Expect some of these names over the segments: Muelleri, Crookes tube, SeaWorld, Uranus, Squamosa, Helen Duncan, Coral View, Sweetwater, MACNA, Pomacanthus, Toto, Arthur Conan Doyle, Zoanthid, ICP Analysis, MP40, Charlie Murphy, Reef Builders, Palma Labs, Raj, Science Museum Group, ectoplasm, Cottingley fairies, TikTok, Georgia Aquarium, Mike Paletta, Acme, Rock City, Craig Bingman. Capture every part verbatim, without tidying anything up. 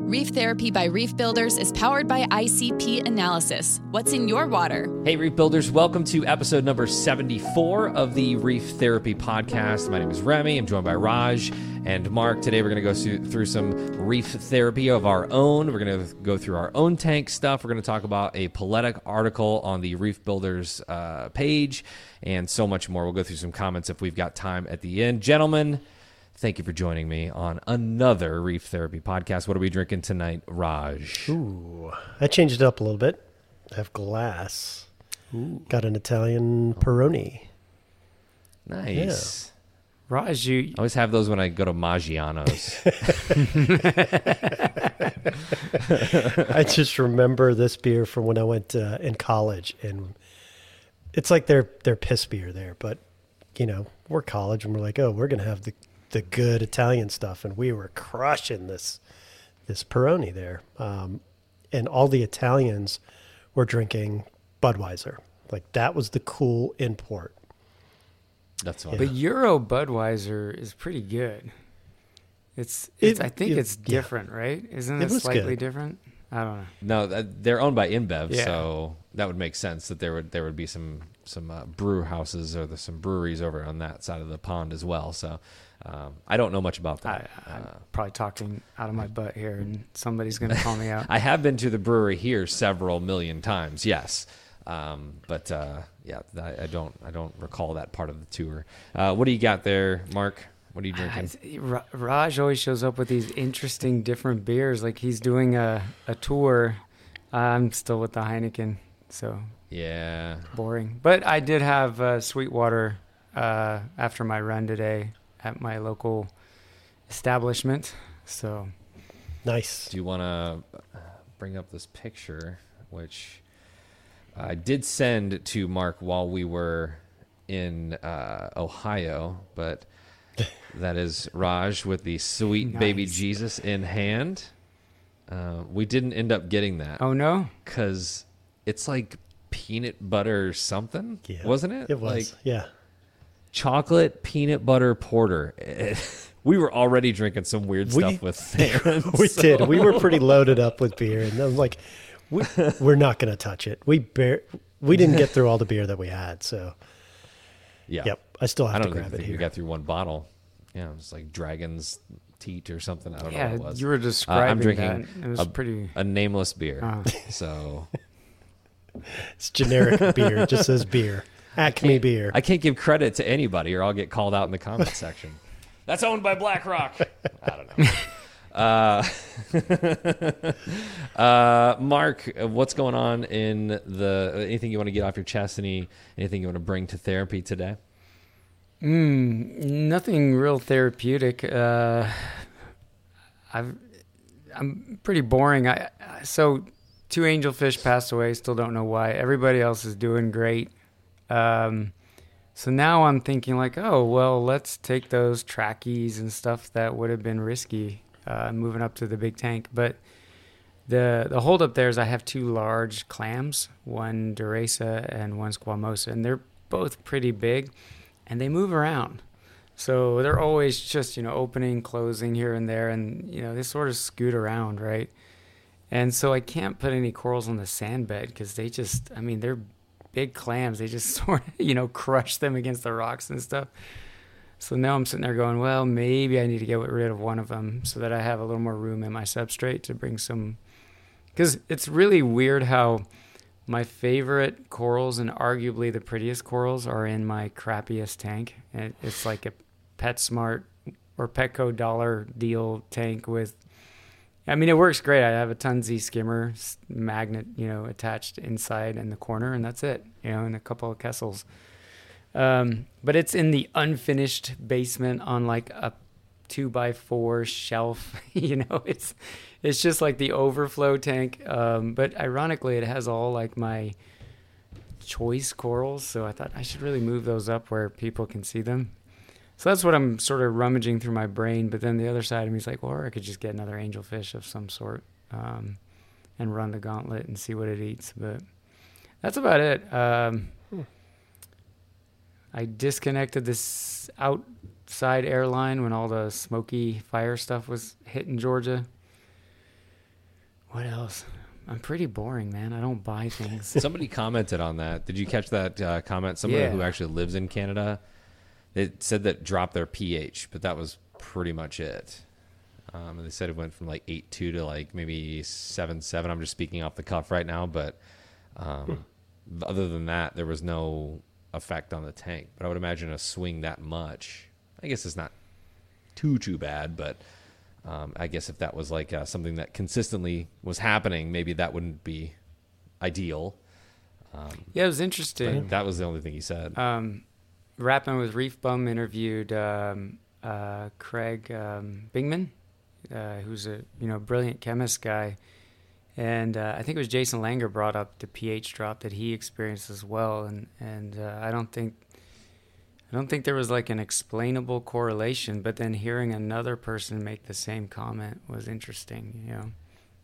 Reef Therapy by Reef Builders is powered by I C P Analysis. What's in your water? Hey, Reef Builders. Welcome to episode number seventy-four of the Reef Therapy Podcast. My name is Remy. I'm joined by Raj and Mark. Today, we're going to go through some reef therapy of our own. We're going to go through our own tank stuff. We're going to talk about a Paletta article on the Reef Builders uh, page and so much more. We'll go through some comments if we've got time at the end. Gentlemen, thank you for joining me on another Reef Therapy Podcast. What are we drinking tonight, Raj? Ooh, I changed it up a little bit. I have glass. Ooh. Got an Italian Peroni. Nice. Yeah. Raj, you... I always have those when I go to Maggiano's. I just remember this beer from when I went uh, in college. And it's like their, their piss beer there. But, you know, we're college and we're like, oh, we're going to have the... the good Italian stuff, and we were crushing this this Peroni there. Um, and all the Italians were drinking Budweiser. Like, that was the cool import. That's all. Yeah. But Euro Budweiser is pretty good. It's, it's it, I think it, it's different, yeah. right? Isn't it, it slightly good. different? I don't know. No, they're owned by InBev, yeah. so that would make sense that there would there would be some some uh, brew houses or the, some breweries over on that side of the pond as well. So. Um, I don't know much about that. I, I'm uh, probably talking out of my butt here, and somebody's going to call me out. I have been to the brewery here several million times, yes, um, but uh, yeah, I, I don't, I don't recall that part of the tour. Uh, what do you got there, Mark? What are you drinking? Uh, Raj always shows up with these interesting, different beers. Like he's doing a a tour. I'm still with the Heineken, so yeah, boring. But I did have uh, Sweetwater uh, after my run today at my local establishment. So nice. Do you want to bring up this picture, which I did send to Mark while we were in uh, Ohio, but that is Raj with the sweet nice. baby Jesus in hand. Uh, we didn't end up getting that. Oh no. Cause it's like peanut butter something, yeah. wasn't it? It was. Like, yeah. Chocolate peanut butter porter. We were already drinking some weird we, stuff with Theron. We so. did. We were pretty loaded up with beer, and I'm like, we, we're not going to touch it. We bar- we didn't get through all the beer that we had, so yeah. Yep. I still have I don't to grab think it here. We got through one bottle. Yeah, it was like Dragon's Teat or something. I don't yeah, know what it was. You were describing uh, I'm drinking that. It was a, pretty... a nameless beer. Uh. So it's generic beer. It just says beer. Acme beer. I can't give credit to anybody or I'll get called out in the comment section. That's owned by BlackRock. I don't know. Uh, uh, Mark, what's going on in the... Anything you want to get off your chest? Any Anything you want to bring to therapy today? Mm, nothing real therapeutic. Uh, I've, I'm pretty boring. I, I so two angelfish passed away. Still don't know why. Everybody else is doing great. Um, so now I'm thinking like, oh, well, let's take those trackies and stuff that would have been risky, uh, moving up to the big tank. But the, the hold up there is I have two large clams, one Duresa and one Squamosa, and they're both pretty big and they move around. So they're always just, you know, opening, closing here and there. And, you know, they sort of scoot around. Right. And so I can't put any corals on the sand bed cause they just, I mean, they're big clams, they just sort of, you know, crush them against the rocks and stuff. So now I'm sitting there going, well, maybe I need to get rid of one of them so that I have a little more room in my substrate to bring some. Because it's really weird how my favorite corals and arguably the prettiest corals are in my crappiest tank. And it's like a PetSmart or Petco dollar deal tank with, I mean, it works great. I have a ton Z skimmer magnet, you know, attached inside in the corner, and that's it, you know, and a couple of Kessels. Um, but it's in the unfinished basement on like a two by four shelf, you know, it's it's just like the overflow tank. Um, but ironically, it has all like my choice corals. So I thought I should really move those up where people can see them. So that's what I'm sort of rummaging through my brain. But then the other side of me is like, well, or I could just get another angelfish of some sort um, and run the gauntlet and see what it eats. But that's about it. Um, hmm. I disconnected this outside airline when all the smoky fire stuff was hitting Georgia. What else? I'm pretty boring, man. I don't buy things. Somebody commented on that. Did you catch that uh, comment? Somebody yeah. who actually lives in Canada, they said that dropped their pH, but that was pretty much it. Um, and they said it went from like eight two to like maybe seven seven. I'm just speaking off the cuff right now, but um, other than that, there was no effect on the tank. But I would imagine a swing that much, I guess it's not too, too bad, but... Um, I guess if that was like uh, something that consistently was happening, maybe that wouldn't be ideal. Um, yeah, it was interesting. That was the only thing he said. Um, Rappin' with Reef Bum interviewed um, uh, Craig um, Bingman, uh, who's a you know brilliant chemist guy, and uh, I think it was Jason Langer brought up the pH drop that he experienced as well, and and uh, I don't think. I don't think there was like an explainable correlation, but then hearing another person make the same comment was interesting, you know?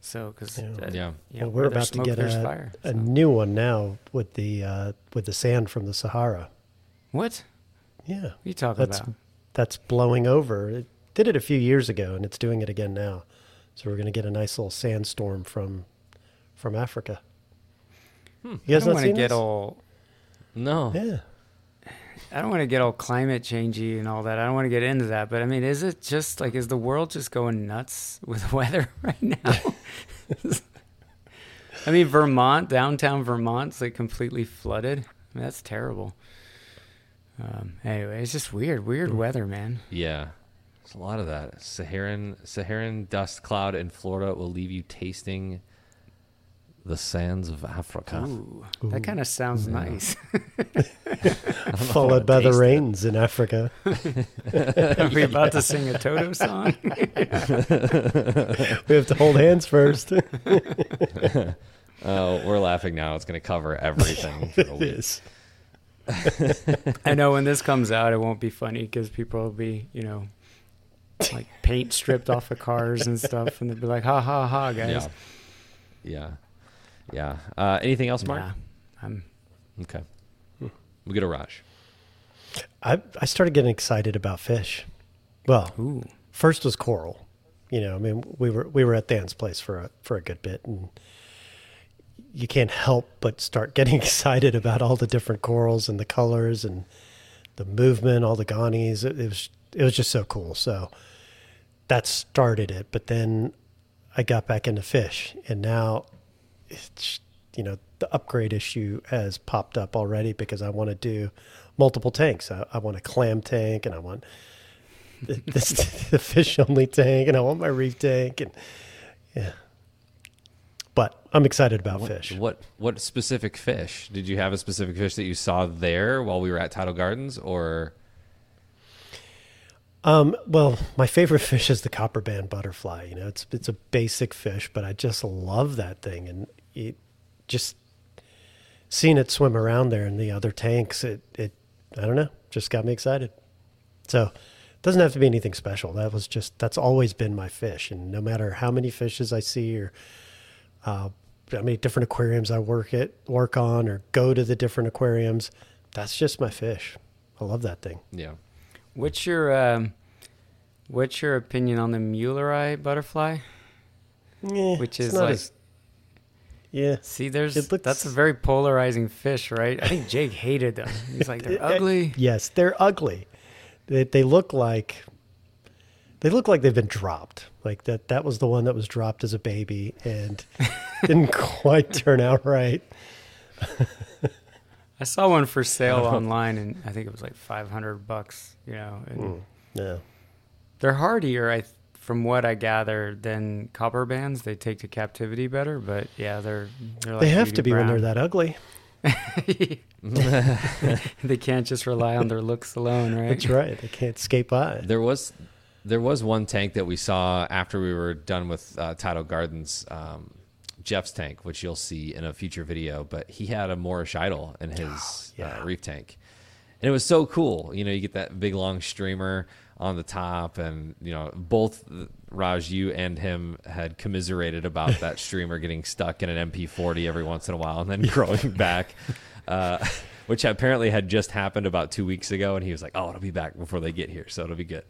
So, cause yeah, uh, yeah. You know, well, we're about smoke, to get a, fire, so. a new one now with the, uh, with the sand from the Sahara. What? Yeah. What are you talking that's, about? That's blowing over. It did it a few years ago and it's doing it again now. So we're going to get a nice little sandstorm from, from Africa. Hmm. You guys I don't want to get this? all. No. Yeah. I don't want to get all climate changey and all that. I don't want to get into that. But I mean, is it just like, is the world just going nuts with weather right now? I mean, Vermont, downtown Vermont's like completely flooded. I mean, that's terrible. Um, anyway, it's just weird, weird weather, man. Yeah. It's a lot of that. Saharan, Saharan dust cloud in Florida will leave you tasting the sands of Africa. Ooh, Ooh. That kind of sounds yeah. nice. Followed by the rains that. in Africa. Are we yeah. about to sing a Toto song? We have to hold hands first. Oh, we're laughing now. It's going to cover everything. For the week. I know when this comes out, it won't be funny because people will be, you know, like paint stripped off of cars and stuff. And they'll be like, ha, ha, ha, guys. Yeah. yeah. Yeah. Uh, anything else, Mark? Nah, I'm... Okay. We'll get a Raj. I I started getting excited about fish. Well, Ooh. first was coral. You know, I mean, we were we were at Dan's place for a for a good bit, and you can't help but start getting excited about all the different corals and the colors and the movement, all the gonies. It, it was it was just so cool. So that started it. But then I got back into fish, and now. It's, you know, the upgrade issue has popped up already because I want to do multiple tanks. I, I want a clam tank and I want the, this, the fish only tank and I want my reef tank. And yeah, but I'm excited about what, fish. What, what specific fish? Did you have a specific fish that you saw there while we were at Tidal Gardens or? Um, well, my favorite fish is the copperband butterfly. You know, it's, it's a basic fish, but I just love that thing. And it just seeing it swim around there in the other tanks, it, it, I don't know, just got me excited. So it doesn't have to be anything special. That was just, that's always been my fish. And no matter how many fishes I see or, uh, how many different aquariums I work at, work on, or go to the different aquariums, that's just my fish. I love that thing. Yeah. What's your um, what's your opinion on the Muelleri butterfly? Yeah, Which is like, as, yeah. See, there's looks, that's a very polarizing fish, right? I think Jake hated them. He's like, they're ugly. Yes, they're ugly. They they look like they look like they've been dropped. Like that that was the one that was dropped as a baby and didn't quite turn out right. I saw one for sale online, and I think it was like five hundred bucks, you know. And mm, yeah. They're hardier, I, from what I gather, than copper bands. They take to captivity better, but yeah, they're, they're like They have to be brown. When they're that ugly. They can't just rely on their looks alone, right? That's right. They can't skate by. There was there was one tank that we saw after we were done with uh, Tidal Gardens, um, Jeff's tank, which you'll see in a future video, but he had a Moorish idol in his oh, yeah. uh, reef tank. And it was so cool. You know, you get that big long streamer on the top and, you know, both Raj, you and him had commiserated about that streamer getting stuck in an M P forty every once in a while and then growing back, uh, which apparently had just happened about two weeks ago. And he was like, oh, it'll be back before they get here. So it'll be good.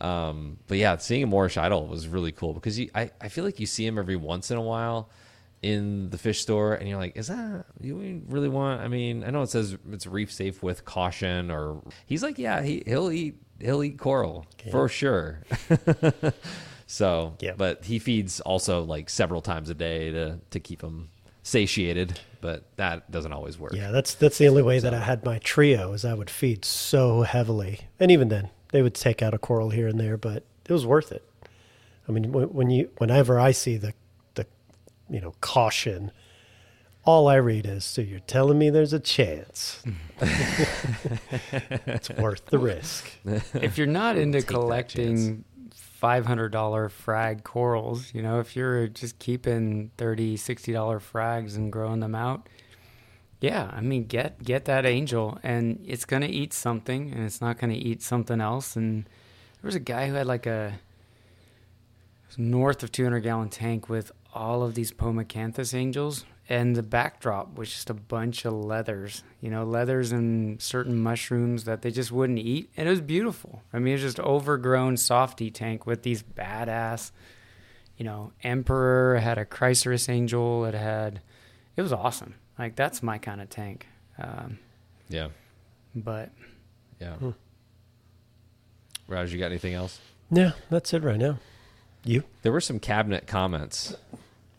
Um, but yeah, seeing a Moorish idol was really cool because you, I, I feel like you see him every once in a while in the fish store and you're like, is that, do we really want, I mean, I know it says it's reef safe with caution, or he's like, yeah, he, he'll eat, he'll eat coral yeah. for sure. So, yeah. But he feeds also like several times a day to, to keep him satiated, but that doesn't always work. Yeah. That's, that's the only way so. that I had my trio is I would feed so heavily. And even then, they would take out a coral here and there, but it was worth it. I mean, when you, whenever I see the, the, you know, caution, all I read is, so you're telling me there's a chance. It's worth the risk. If you're not into collecting five hundred dollars frag corals, you know, if you're just keeping thirty, sixty dollars frags and growing them out, yeah, I mean, get get that angel, and it's going to eat something, and it's not going to eat something else. And there was a guy who had like a north of two hundred gallon tank with all of these Pomacanthus angels, and the backdrop was just a bunch of leathers, you know, leathers and certain mushrooms that they just wouldn't eat, and it was beautiful. I mean, it was just overgrown softy tank with these badass, you know, emperor, had a Chrysalis angel, it had, it was awesome. Like, that's my kind of tank. Um, yeah. But. Yeah. Hmm. Raj, you got anything else? No, that's it right now. You? There were some cabinet comments.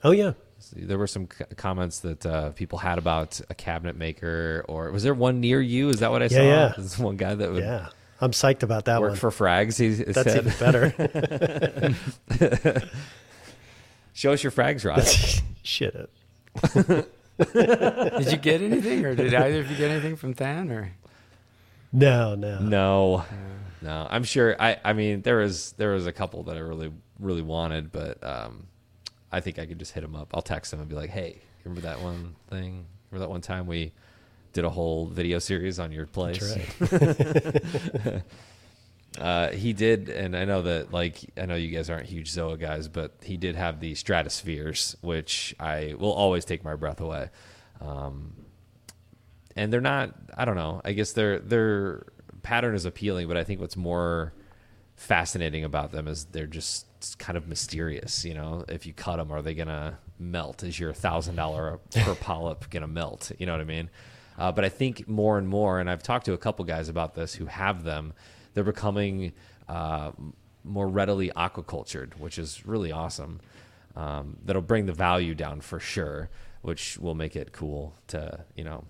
Oh, yeah. There were some c- comments that uh, people had about a cabinet maker, or was there one near you? Is that what I yeah, saw? Yeah. There's one guy that would. Yeah. I'm psyched about that work one. Work for frags, he that's said. Even better. Show us your frags, Raj. Shit. Did you get anything, or did either of you get anything from Than? Or no, no, no, no. I'm sure. I, I mean, there was there was a couple that I really, really wanted, but um, I think I could just hit him up. I'll text him and be like, "Hey, remember that one thing? Remember that one time we did a whole video series on your place?" That's right. uh, he did, and I know that. Like, I know you guys aren't huge Zoa guys, but he did have the stratospheres, which I will always take my breath away. Um, and they're not. I don't know. I guess their their pattern is appealing, but I think what's more fascinating about them is they're just kind of mysterious. You know, if you cut them, are they gonna melt? Is your thousand dollar per polyp gonna melt? You know what I mean? Uh, but I think more and more, and I've talked to a couple guys about this who have them. They're becoming uh, more readily aquacultured, which is really awesome. Um, that'll bring the value down for sure, which will make it cool to, you know,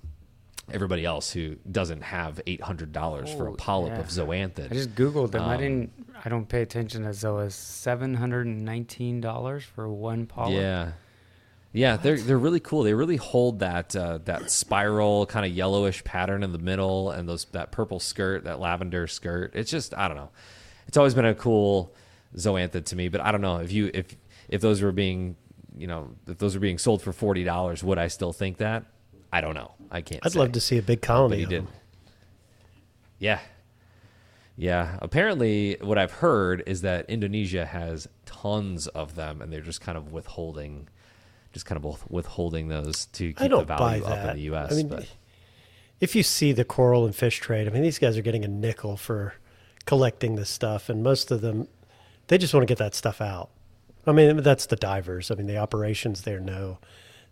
everybody else who doesn't have eight hundred dollars oh, for a polyp yeah. of zoanthid. I just Googled them. Um, I didn't, I don't pay attention to zoas. seven hundred nineteen dollars for one polyp. Yeah. Yeah. What? They're, they're really cool. They really hold that, uh, that spiral kind of yellowish pattern in the middle, and those, that purple skirt, that lavender skirt. It's just, I don't know. It's always been a cool zoanthid to me, but I don't know if you, if, if those were being, you know, if those were being sold for forty dollars, would I still think that? I don't know. I can't I'd say. Love to see a big colony. Did. Yeah. Yeah. Apparently what I've heard is that Indonesia has tons of them, and they're just kind of withholding Just kind of withholding those to keep the value up in the U S. I mean, but. If you see the coral and fish trade, I mean, these guys are getting a nickel for collecting this stuff, and most of them, they just want to get that stuff out. I mean, that's the divers. I mean, the operations there know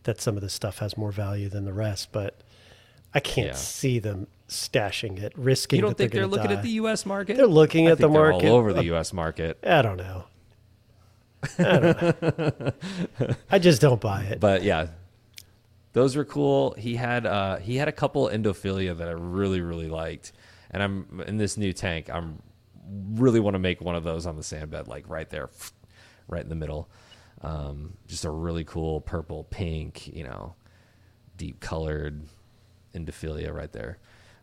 that some of this stuff has more value than the rest, but I can't yeah. see them stashing it, risking. You don't think they're, they're looking die. at the U S market? They're looking I at the market. All over the U S market. I don't know. I don't know. I just don't buy it. But yeah, those were cool. He had uh, he had a couple endophilia that I really really liked, and I'm in this new tank. I'm really want to make one of those on the sand bed, like right there, right in the middle. Um, just a really cool purple pink, you know, deep colored endophilia right there.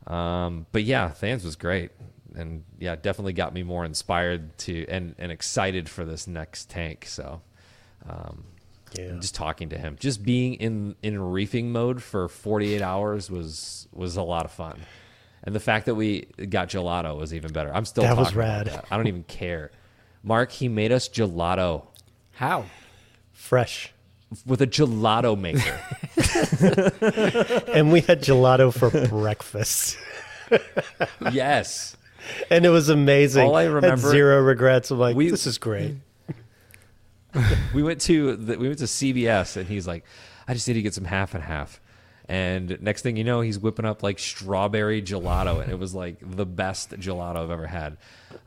Um, but yeah, Than's was great. And yeah, definitely got me more inspired to and, and excited for this next tank. So, um, yeah. just talking to him, just being in, in reefing mode for forty-eight hours was, was a lot of fun. And the fact that we got gelato was even better. I'm still that talking was rad. About that. I don't even care. Mark, he made us gelato. How? Fresh. With a gelato maker. And we had gelato for breakfast. Yes. And it was amazing. All I remember, had zero regrets. I'm like, we, this is great. we went to the, we went to C V S, and he's like, I just need to get some half and half. And next thing you know, he's whipping up like strawberry gelato, and it was like the best gelato I've ever had.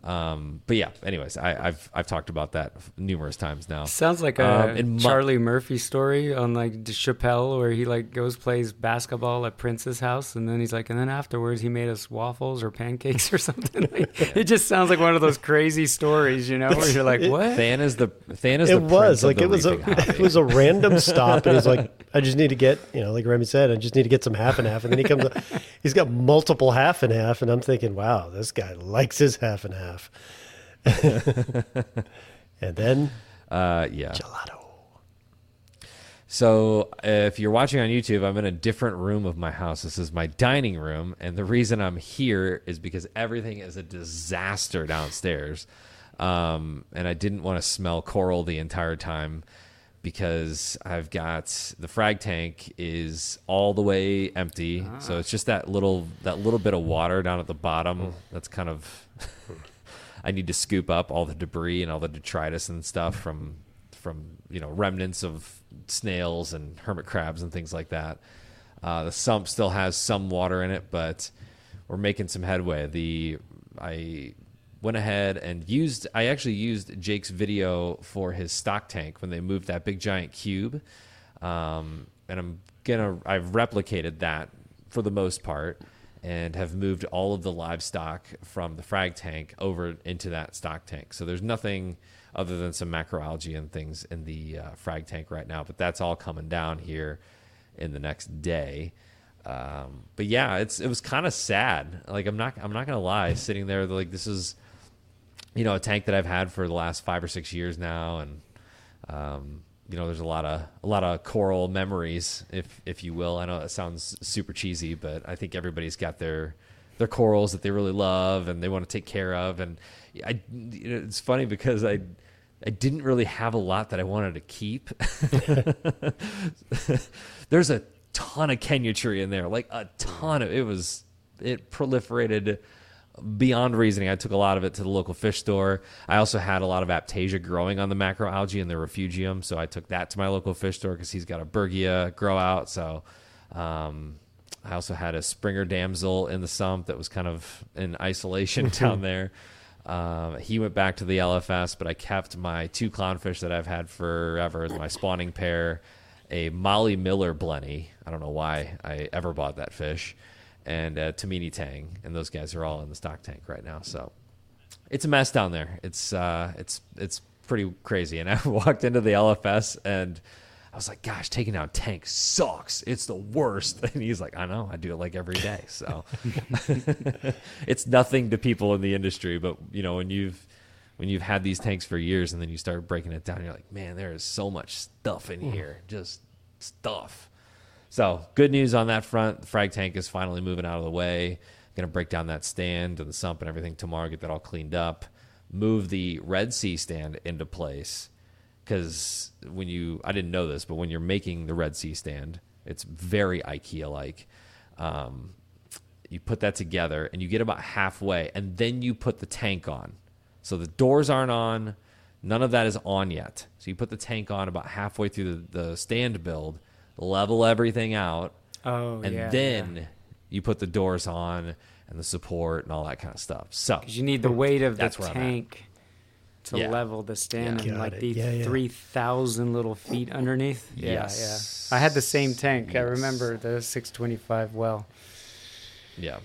Um, but yeah, anyways, I, I've I've talked about that numerous times now. Sounds like a um, Charlie Mu- Murphy story on like Chappelle, where he like goes plays basketball at Prince's house, and then he's like, and then afterwards he made us waffles or pancakes or something. Like, yeah. It just sounds like one of those crazy stories, you know, where you're like, what? Than is the Than is it the was like the it was a hobby. It was a random stop, and he's like, I just need to get, you know, like Remy said, I just need to get some half and half. And then he comes up, he's got multiple half and half, and I'm thinking, wow, this guy likes his half and half. And then uh yeah gelato. So uh, if you're watching on YouTube, I'm in a different room of my house. This is my dining room, and the reason I'm here is because everything is a disaster downstairs, um and I didn't want to smell coral the entire time, because I've got the frag tank is all the way empty. Ah. So it's just that little that little bit of water down at the bottom. Mm. That's kind of, I need to scoop up all the debris and all the detritus and stuff from, from you know, remnants of snails and hermit crabs and things like that. Uh, the sump still has some water in it, but we're making some headway. The I... went ahead and used, I actually used Jake's video for his stock tank when they moved that big giant cube. Um, and I'm gonna, I've replicated that for the most part, and have moved all of the livestock from the frag tank over into that stock tank. So there's nothing other than some macroalgae and things in the uh, frag tank right now, but that's all coming down here in the next day. Um, but yeah, it's, it was kind of sad. Like I'm not, I'm not gonna lie, sitting there like this is, you know, a tank that I've had for the last five or six years now, and um, you know, there's a lot of a lot of coral memories, if if you will. I know that sounds super cheesy, but I think everybody's got their their corals that they really love and they want to take care of. And I, you know, it's funny because I I didn't really have a lot that I wanted to keep. There's a ton of Kenya tree in there, like a ton of it was it proliferated beyond reasoning. I took a lot of it to the local fish store. I also had a lot of Aptasia growing on the macroalgae in the refugium, so I took that to my local fish store because he's got a Bergia grow out. So um, I also had a Springer damsel in the sump that was kind of in isolation down there. Um, he went back to the L F S, but I kept my two clownfish that I've had forever, my spawning pair, a Molly Miller Blenny. I don't know why I ever bought that fish. And uh, Tamini Tang, and those guys are all in the stock tank right now. So it's a mess down there. It's uh, it's it's pretty crazy. And I walked into the L F S, and I was like, "Gosh, taking out tank sucks. It's the worst." And he's like, "I know. I do it like every day." So it's nothing to people in the industry, but you know, when you've when you've had these tanks for years, and then you start breaking it down, you're like, "Man, there is so much stuff in here, just stuff." So good news on that front. The frag tank is finally moving out of the way. I'm going to break down that stand and the sump and everything tomorrow, get that all cleaned up, move the Red Sea stand into place. Because when you, I didn't know this, but when you're making the Red Sea stand, it's very IKEA-like. Um, you put that together and you get about halfway, and then you put the tank on. So the doors aren't on. None of that is on yet. So you put the tank on about halfway through the, the stand build, level everything out, oh, and yeah, then yeah. you put the doors on and the support and all that kind of stuff. So you need the weight of the tank to yeah. level the stand, yeah. like it. the yeah, yeah. three thousand little feet underneath. Yeah, yes. yeah. I had the same tank. Yes. I remember the six twenty-five well. Yeah,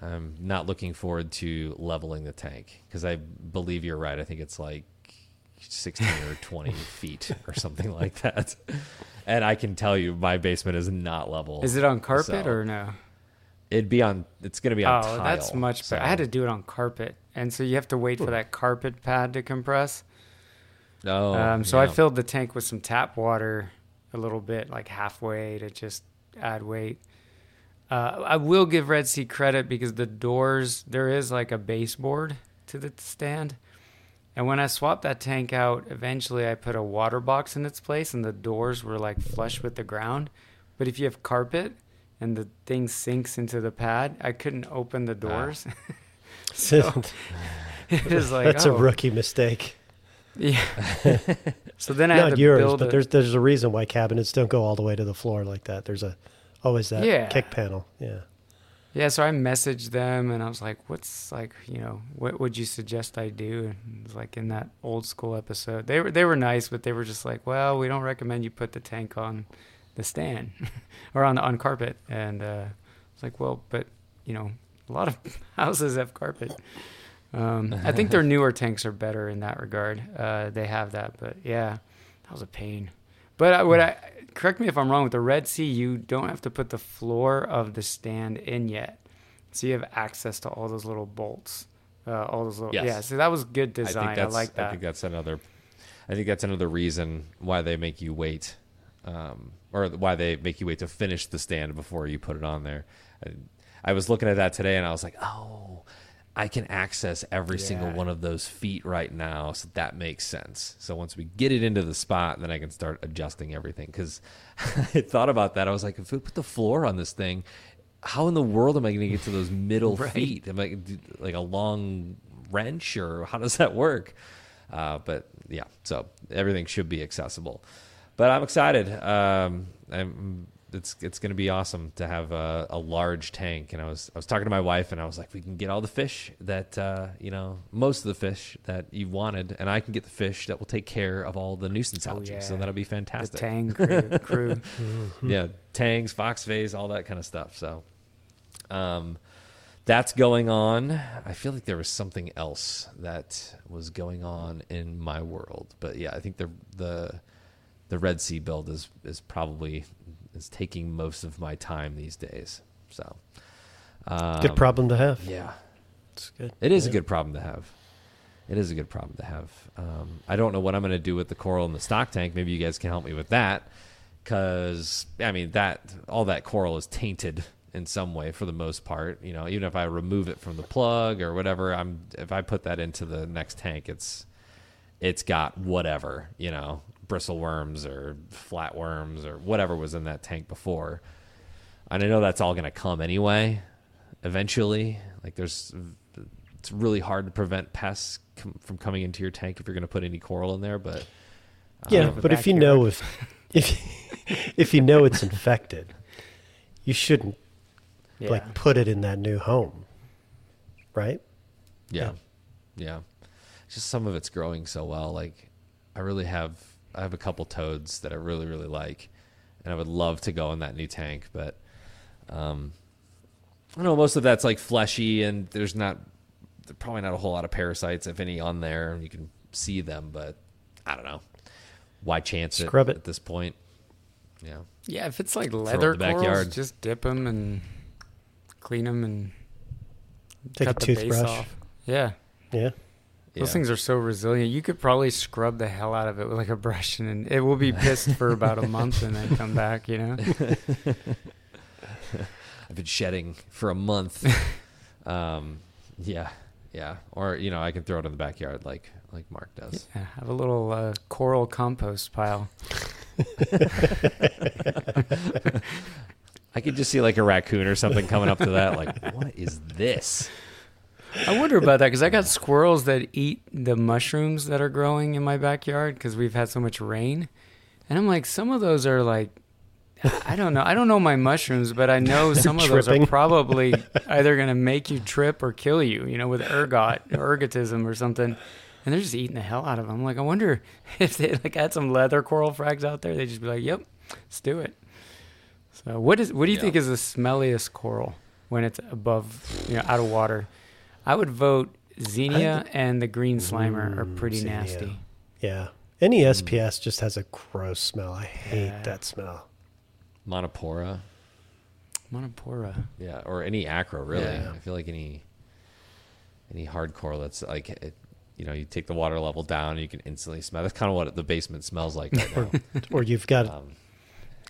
I'm not looking forward to leveling the tank because I believe you're right. I think it's like sixteen or twenty feet or something like that. And I can tell you, my basement is not level. Is it on carpet so or no? It'd be on. It's gonna be on. Oh, tile, that's much better. So. I had to do it on carpet, and so you have to wait Ooh. for that carpet pad to compress. Oh, um, so yeah. I filled the tank with some tap water, a little bit, like halfway, to just add weight. Uh, I will give Red Sea credit because the doors, there is like a baseboard to the stand. And when I swapped that tank out, eventually I put a water box in its place, and the doors were like flush with the ground. But if you have carpet and the thing sinks into the pad, I couldn't open the doors. Ah. So it is like that's oh. a rookie mistake. Yeah. So then I not had to yours, build but a, there's there's a reason why cabinets don't go all the way to the floor like that. There's a always that yeah. kick panel. Yeah. Yeah. So I messaged them and I was like, "What's like, you know, what would you suggest I do?" And it was like in that old school episode, they were they were nice, but they were just like, "Well, we don't recommend you put the tank on the stand or on on carpet." And uh, I was like, "Well, but you know, a lot of houses have carpet." Um, I think their newer tanks are better in that regard. Uh, they have that, but yeah, that was a pain. But I, what I correct me if I'm wrong. With the Red Sea, you don't have to put the floor of the stand in yet, so you have access to all those little bolts, uh, all those little yes. yeah. So that was good design. I, think that's, I like that. I think that's another. I think that's another reason why they make you wait, um, or why they make you wait to finish the stand before you put it on there. I, I was looking at that today, and I was like, oh. I can access every yeah. single one of those feet right now, so that makes sense. So once we get it into the spot, then I can start adjusting everything. Because I thought about that. I was like, if we put the floor on this thing, how in the world am I going to get to those middle right. feet? Am I going to do like a long wrench, or how does that work? Uh, but yeah, so everything should be accessible. But I'm excited. Um, I'm It's it's going to be awesome to have a, a large tank. And I was I was talking to my wife, and I was like, we can get all the fish that, uh, you know, most of the fish that you wanted, and I can get the fish that will take care of all the nuisance oh, algae. Yeah. So that'll be fantastic. The tang crew. crew. Mm-hmm. Yeah, tangs, fox phase, all that kind of stuff. So um, that's going on. I feel like there was something else that was going on in my world. But, yeah, I think the the, the Red Sea build is, is probably – is taking most of my time these days. So um, good problem to have. Yeah. It's good. It is yeah. a good problem to have. It is a good problem to have. Um, I don't know what I'm going to do with the coral in the stock tank. Maybe you guys can help me with that. Cause I mean that all that coral is tainted in some way for the most part, you know, even if I remove it from the plug or whatever, I'm, if I put that into the next tank, it's, it's got whatever, you know, bristle worms or flatworms or whatever was in that tank before. And I know that's all going to come anyway, eventually. Like there's, it's really hard to prevent pests com- from coming into your tank if you're going to put any coral in there. But yeah, but if you know if if if you know it's infected, you shouldn't yeah. like put it in that new home, right? Yeah, yeah. yeah. Just some of it's growing so well. Like I really have. I have a couple toads that I really, really like, and I would love to go in that new tank, but um, I don't know, most of that's like fleshy, and there's not, there's probably not a whole lot of parasites, if any, on there, and you can see them, but I don't know. Why chance it, it at this point? Yeah. Yeah, if it's like leather corals, backyard. Just dip them and clean them and take cut a the toothbrush. Base off. Yeah. Yeah. Yeah. Those things are so resilient. You could probably scrub the hell out of it with like a brush, and it will be pissed for about a month and then come back, you know? I've been shedding for a month. Um, yeah, yeah. Or, you know, I can throw it in the backyard like like Mark does. Yeah, have a little uh, coral compost pile. I could just see like a raccoon or something coming up to that like, what is this? I wonder about that because I got squirrels that eat the mushrooms that are growing in my backyard because we've had so much rain. And I'm like, some of those are like, I don't know. I don't know my mushrooms, but I know some of tripping. Those are probably either going to make you trip or kill you, you know, with ergot, ergotism or something. And they're just eating the hell out of them. I'm like, I wonder if they like had some leather coral frags out there. They'd just be like, yep, let's do it. So what is what do you yeah. think is the smelliest coral when it's above, you know, out of water? I would vote Xenia th- and the green slimer mm, are pretty Xenia. Nasty. Yeah. Any S P S mm. just has a gross smell. I hate yeah. that smell. Monopora. Monopora. Yeah, or any acro, really. Yeah. I feel like any any hardcore that's like, it, you know, you take the water level down and you can instantly smell. That's kind of what the basement smells like right now. Or you've got um,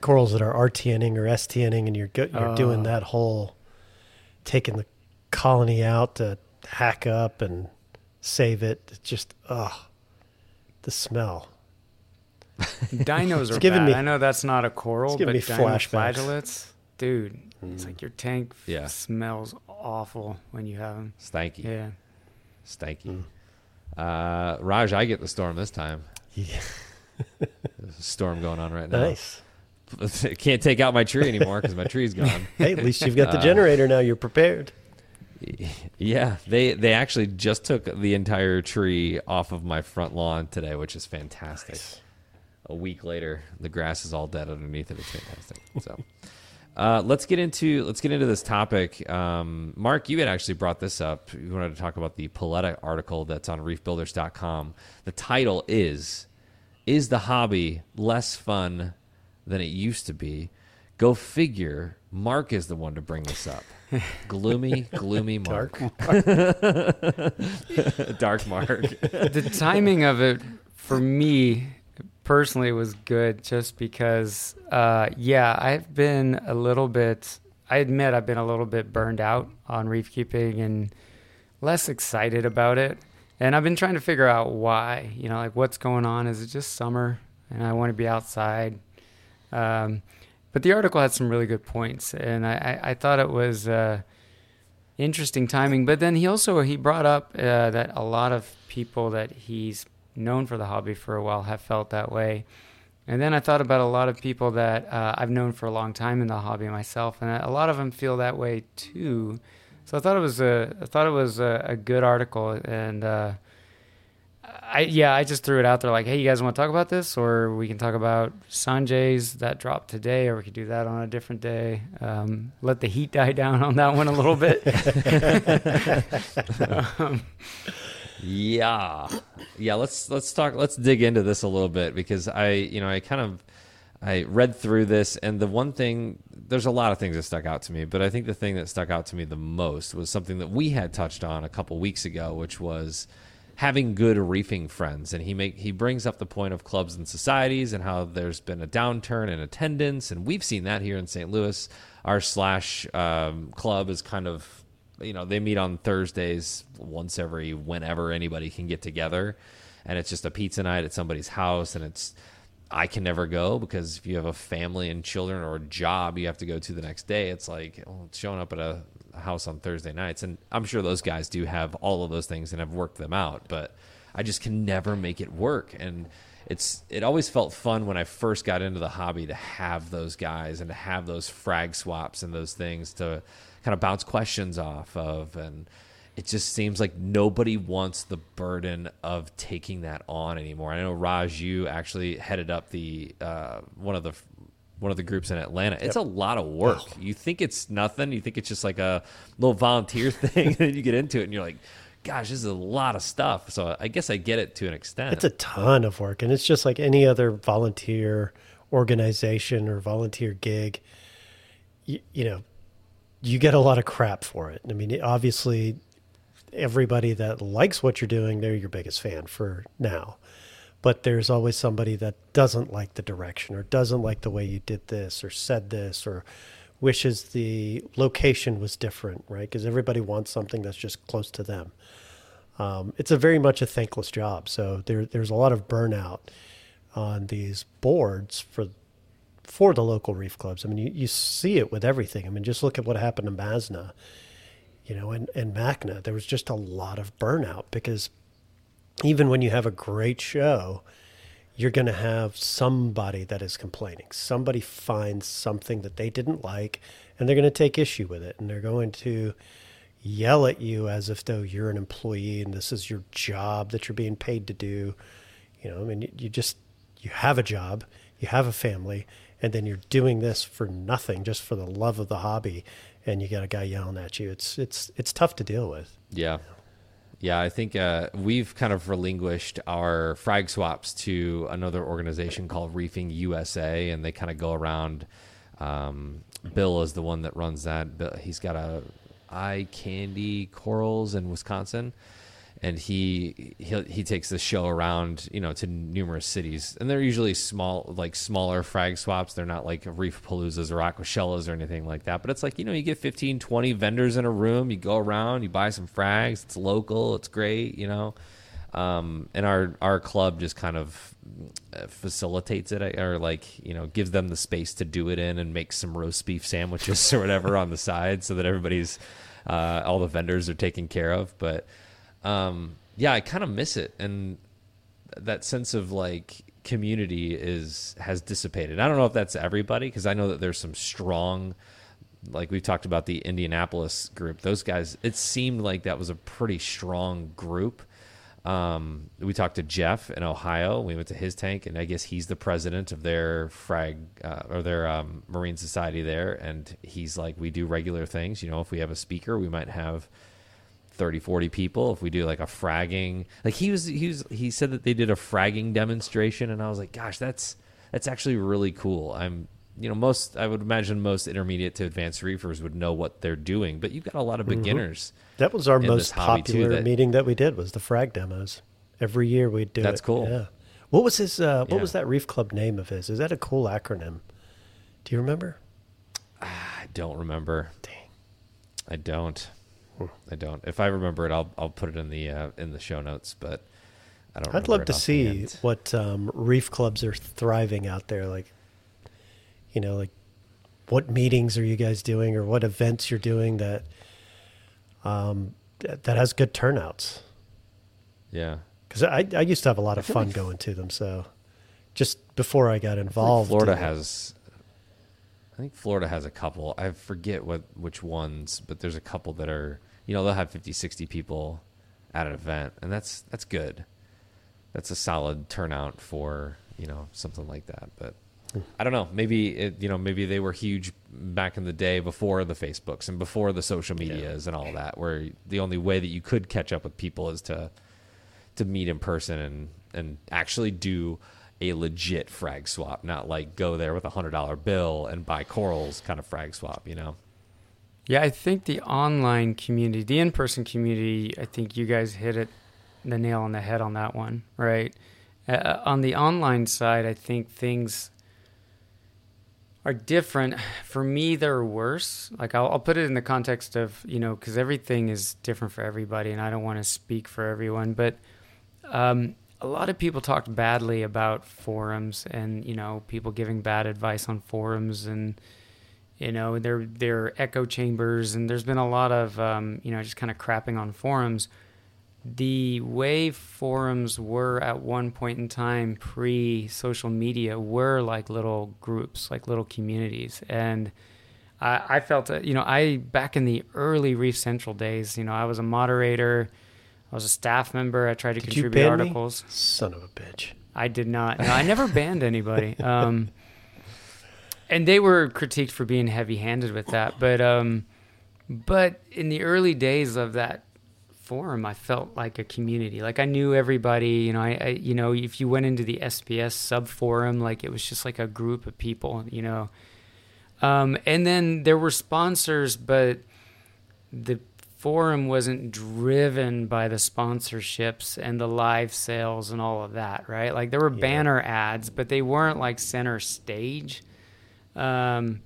corals that are R T N ing or S T N ing and you're, go- you're uh, doing that whole taking the colony out to hack up and save it. It's just, oh, the smell. Dinos are bad. Me, I know that's not a coral, but dinos flash flagellates. dude, mm. it's like your tank yeah. smells awful when you have them. Stanky. Yeah. Stanky. Mm. Uh, Raj, I get the storm this time. Yeah. There's a storm going on right now. Nice. Can't take out my tree anymore because my tree's gone. Hey, at least you've got the uh, generator now. You're prepared. Yeah, they they actually just took the entire tree off of my front lawn today, which is fantastic. Nice. A week later, the grass is all dead underneath it. It's fantastic. So uh, let's get into let's get into this topic. Um, Mark, you had actually brought this up. You wanted to talk about the Paletta article that's on reef builders dot com. The title is, Is the Hobby Less Fun Than It Used to Be? Go figure. Mark is the one to bring this up. Gloomy, gloomy Mark. Dark Mark. Dark Mark. The timing of it for me personally was good just because, uh, yeah, I've been a little bit, I admit I've been a little bit burned out on reef keeping and less excited about it. And I've been trying to figure out why, you know, like what's going on. Is it just summer and I want to be outside? Um, But the article had some really good points, and I, I, I thought it was uh, interesting timing. But then he also he brought up uh, that a lot of people that he's known for the hobby for a while have felt that way. And then I thought about a lot of people that uh, I've known for a long time in the hobby myself, and a lot of them feel that way too. So I thought it was a I thought it was a, a good article, and uh, I yeah, I just threw it out there like, hey, you guys want to talk about this? Or we can talk about Sanjay's that dropped today, or we could do that on a different day. Um, let the heat die down on that one a little bit. um, yeah. Yeah, let's let's talk let's dig into this a little bit, because I, you know, I kind of I read through this, and the one thing, there's a lot of things that stuck out to me, but I think the thing that stuck out to me the most was something that we had touched on a couple weeks ago, which was having good reefing friends. And he make he brings up the point of clubs and societies and how there's been a downturn in attendance, and we've seen that here in Saint Louis. Our slash um, club is kind of, you know, they meet on Thursdays once every whenever anybody can get together, and it's just a pizza night at somebody's house, and it's I can never go because if you have a family and children or a job you have to go to the next day, it's like oh, it's showing up at a house on Thursday nights. And I'm sure those guys do have all of those things and have worked them out, but I just can never make it work. And it's, it always felt fun when I first got into the hobby to have those guys and to have those frag swaps and those things to kind of bounce questions off of. And it just seems like nobody wants the burden of taking that on anymore. I know Raj, you actually headed up the, uh, one of the, one of the groups in Atlanta. It's yep. a lot of work. Oh. You think it's nothing. You think it's just like a little volunteer thing. And then you get into it and you're like, gosh, this is a lot of stuff. So I guess I get it to an extent. It's a ton of work. And it's just like any other volunteer organization or volunteer gig. You, you know, you get a lot of crap for it. I mean, obviously, everybody that likes what you're doing, they're your biggest fan for now. But there's always somebody that doesn't like the direction or doesn't like the way you did this or said this or wishes the location was different, right? Because everybody wants something that's just close to them. Um, it's a very much a thankless job. So there, there's a lot of burnout on these boards for for the local reef clubs. I mean, you, you see it with everything. I mean, just look at what happened to MACNA, you know, and, and MACNA. There was just a lot of burnout because even when you have a great show, you're going to have somebody that is complaining. Somebody finds something that they didn't like, and they're going to take issue with it. And they're going to yell at you as if though you're an employee and this is your job that you're being paid to do. You know, I mean, you just, you have a job, you have a family, and then you're doing this for nothing, just for the love of the hobby. And you got a guy yelling at you. It's, it's, it's tough to deal with. Yeah. Yeah, I think uh, we've kind of relinquished our frag swaps to another organization called Reefing U S A, and they kind of go around. Um, Bill is the one that runs that. Bill, he's got a eye candy corals in Wisconsin, and he he he takes the show around, you know, to numerous cities, and they're usually small, like smaller frag swaps. They're not like reef paloozas or aquashellas or anything like that. But it's like, you know, you get fifteen, twenty vendors in a room. You go around, you buy some frags. It's local. It's great, you know. Um, and our, our club just kind of facilitates it, or like, you know, gives them the space to do it in, and makes some roast beef sandwiches or whatever on the side, so that everybody's, uh, all the vendors are taken care of. But, um, yeah, I kind of miss it. And that sense of like community is, has dissipated. I don't know if that's everybody, 'cause I know that there's some strong, like we've talked about the Indianapolis group, those guys, it seemed like that was a pretty strong group. Um, we talked to Jeff in Ohio. We went to his tank, and I guess he's the president of their frag uh, or their um, Marine Society there. And he's like, we do regular things. You know, if we have a speaker, we might have thirty, forty people. If we do like a fragging, like he was, he was, he said that they did a fragging demonstration, and I was like, gosh, that's, that's actually really cool. I'm, you know, most, I would imagine most intermediate to advanced reefers would know what they're doing, but you've got a lot of beginners. Mm-hmm. That was our most popular too, that, meeting that we did was the frag demos. Every year we'd do that's it. That's cool. Yeah. What was his, uh, what yeah. was that reef club name of his? Is that a cool acronym? Do you remember? I don't remember. Dang. I don't, hmm. I don't, if I remember it, I'll, I'll put it in the, uh, in the show notes, but I don't I'd love to see what, um, reef clubs are thriving out there. Like, you know, like what meetings are you guys doing, or what events you're doing that um, that, that has good turnouts? Yeah. Because I, I used to have a lot of fun like, going to them. So just before I got involved. I think Florida has, I think Florida has a couple. I forget what which ones, but there's a couple that are, you know, they'll have fifty, sixty people at an event. And that's that's good. That's a solid turnout for, you know, something like that. But I don't know. Maybe it, you know, maybe they were huge back in the day before the Facebooks and before the social medias yeah. and all that, where the only way that you could catch up with people is to to meet in person and, and actually do a legit frag swap, not like go there with a hundred dollar bill and buy corals kind of frag swap, you know? Yeah, I think the online community, the in-person community, I think you guys hit it the nail on the head on that one, right? Uh, on the online side, I think things are different. For me, they're worse. Like I'll, I'll put it in the context of, you know, because everything is different for everybody, and I don't want to speak for everyone, but um, a lot of people talked badly about forums, and, you know, people giving bad advice on forums, and, you know, they're, they're echo chambers, and there's been a lot of, um, you know, just kind of crapping on forums. The way forums were at one point in time pre-social media were like little groups, like little communities. And I, I felt, you know, I back in the early Reef Central days, you know, I was a moderator, I was a staff member, I tried to did contribute you ban articles. Me? Son of a bitch. I did not. No, I never banned anybody. Um, and they were critiqued for being heavy-handed with that. But, um, but in the early days of that forum, I felt like a community, like I knew everybody, you know, I, I, you know, if you went into the S P S sub forum, like it was just like a group of people, you know, um, and then there were sponsors, but the forum wasn't driven by the sponsorships and the live sales and all of that, right? Like there were yeah. banner ads, but they weren't like center stage. Um,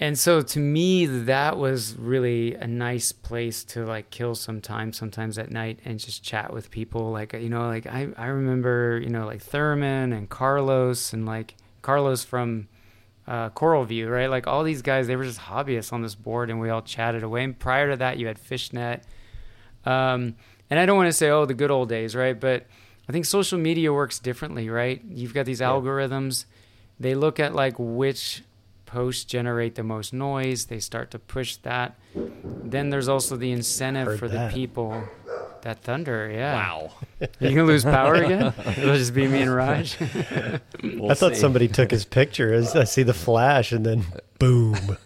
And so to me, that was really a nice place to like kill some time sometimes at night and just chat with people. Like, you know, like I, I remember, you know, like Thurman and Carlos and like Carlos from uh, Coral View, right? Like all these guys, they were just hobbyists on this board, and we all chatted away. And prior to that, you had Fishnet. Um, and I don't want to say, oh, the good old days, right? But I think social media works differently, right? You've got these yeah. algorithms. They look at like which posts generate the most noise. They start to push that. Then there's also the incentive Heard for that. the people. That thunder, yeah. Wow. You gonna lose power again? It'll just be me and Raj. We'll I thought see. somebody took his picture. I see the flash, and then boom.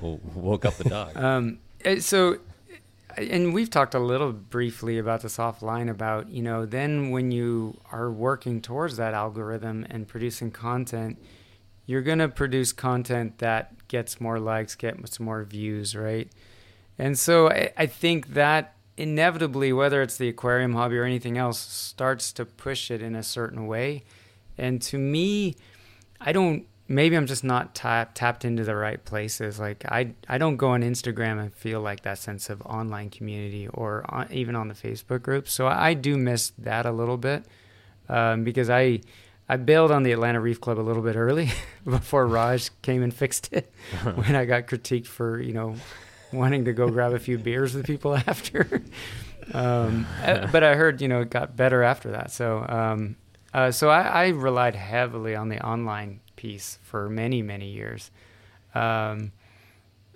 Woke up the dog. Um, so, and we've talked a little briefly about this offline about, you know, then when you are working towards that algorithm and producing content, you're going to produce content that gets more likes, gets more views, right? And so I, I think that inevitably, whether it's the aquarium hobby or anything else, starts to push it in a certain way. And to me, I don't maybe I'm just not tap, tapped into the right places. Like I, I don't go on Instagram and feel like that sense of online community or on, even on the Facebook group. So I, I do miss that a little bit um, because I, I bailed on the Atlanta Reef Club a little bit early before Raj came and fixed it when I got critiqued for, you know, wanting to go grab a few beers with people after. um, but I heard, you know, it got better after that. So, um, uh, so I, I relied heavily on the online piece for many, many years. Um,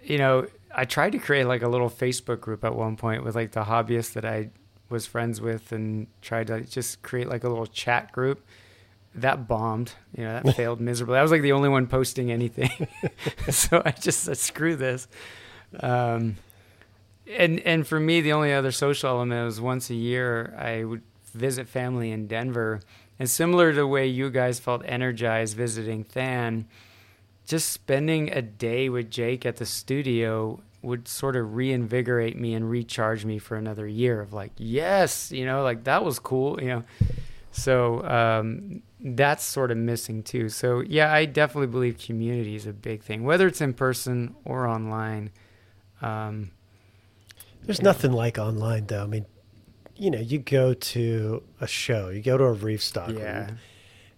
you know, I tried to create like a little Facebook group at one point with like the hobbyists that I was friends with and tried to just create like a little chat group. That bombed, you know, that failed miserably. I was like the only one posting anything. So I just said, screw this. Um, and, and for me, the only other social element was once a year, I would visit family in Denver. And similar to the way you guys felt energized visiting Than, just spending a day with Jake at the studio would sort of reinvigorate me and recharge me for another year of like, yes, you know, like that was cool, you know? So, um, that's sort of missing too. So yeah, I definitely believe community is a big thing, whether it's in person or online. Um, There's nothing know. like online though. I mean, you know, you go to a show, you go to a reef stock. Yeah.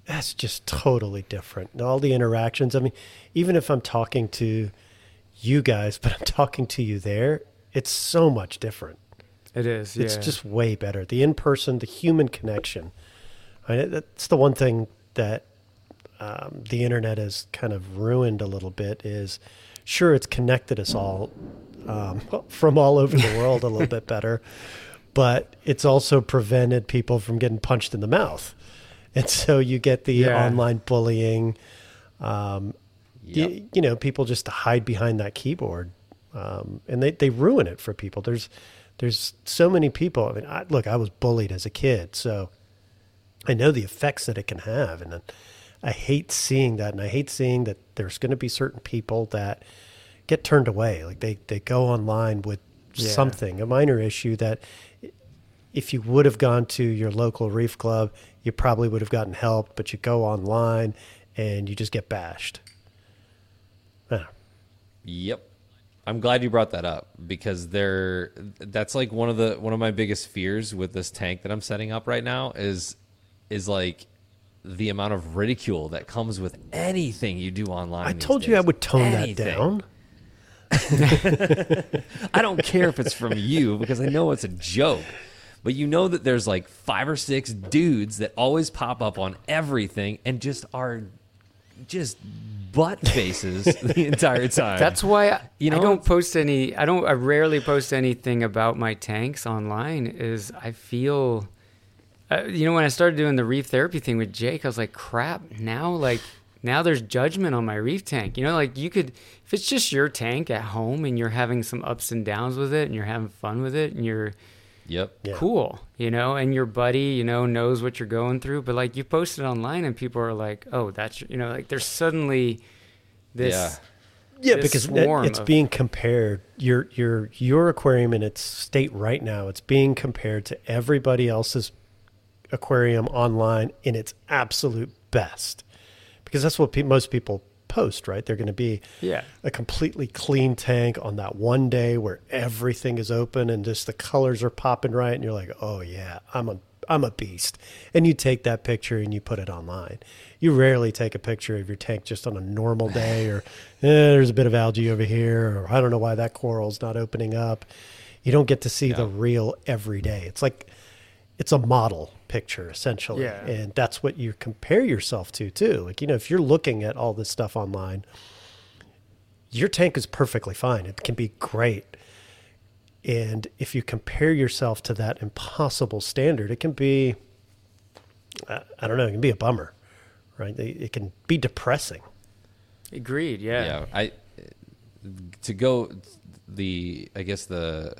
That's just totally different. And all the interactions. I mean, even if I'm talking to you guys, but I'm talking to you there, it's so much different. It is. Yeah. It's just way better. The in-person, the human connection. I mean, that's the one thing that um, the internet has kind of ruined a little bit is, sure, it's connected us all um, from all over the world a little bit better, but it's also prevented people from getting punched in the mouth. And so you get the yeah. online bullying, um, yep. you, you know, people just hide behind that keyboard um, and they, they ruin it for people. There's, there's so many people. I mean, I, look, I was bullied as a kid, so I know the effects that it can have, and I hate seeing that, and I hate seeing that there's going to be certain people that get turned away. Like they, they go online with yeah. something, a minor issue that if you would have gone to your local reef club, you probably would have gotten help, but you go online and you just get bashed. Ah. Yep. I'm glad you brought that up because there, that's like one of the, one of my biggest fears with this tank that I'm setting up right now is, is like the amount of ridicule that comes with anything you do online. I told you I would tone anything. that down. I don't care if it's from you because I know it's a joke, but you know that there's like five or six dudes that always pop up on everything and just are just butt faces the entire time. That's why I, you know, I don't post any, I don't, I rarely post anything about my tanks online is I feel... Uh, you know, when I started doing the reef therapy thing with Jake, I was like, crap, now like now there's judgment on my reef tank. You know, like you could, if it's just your tank at home and you're having some ups and downs with it and you're having fun with it and you're yep, yeah. cool, you know, and your buddy, you know, knows what you're going through. But like you post it online and people are like, oh, that's, you know, like there's suddenly this yeah. Yeah, because it's of... being compared. Your your your aquarium in its state right now, it's being compared to everybody else's aquarium online in its absolute best, because that's what pe- most people post, right? They're going to be yeah. a completely clean tank on that one day where everything is open and just the colors are popping right, and you're like, oh yeah, I'm a I'm a beast, and you take that picture and you put it online. You rarely take a picture of your tank just on a normal day, or eh, there's a bit of algae over here, or I don't know why that coral's not opening up. You don't get to see yeah. the real every day. It's like it's a model picture essentially. Yeah. And that's what you compare yourself to too. Like, you know, if you're looking at all this stuff online, your tank is perfectly fine. It can be great. And if you compare yourself to that impossible standard, it can be, I, I don't know, it can be a bummer, right? It can be depressing. Agreed. Yeah. Yeah. I, to go the, I guess the,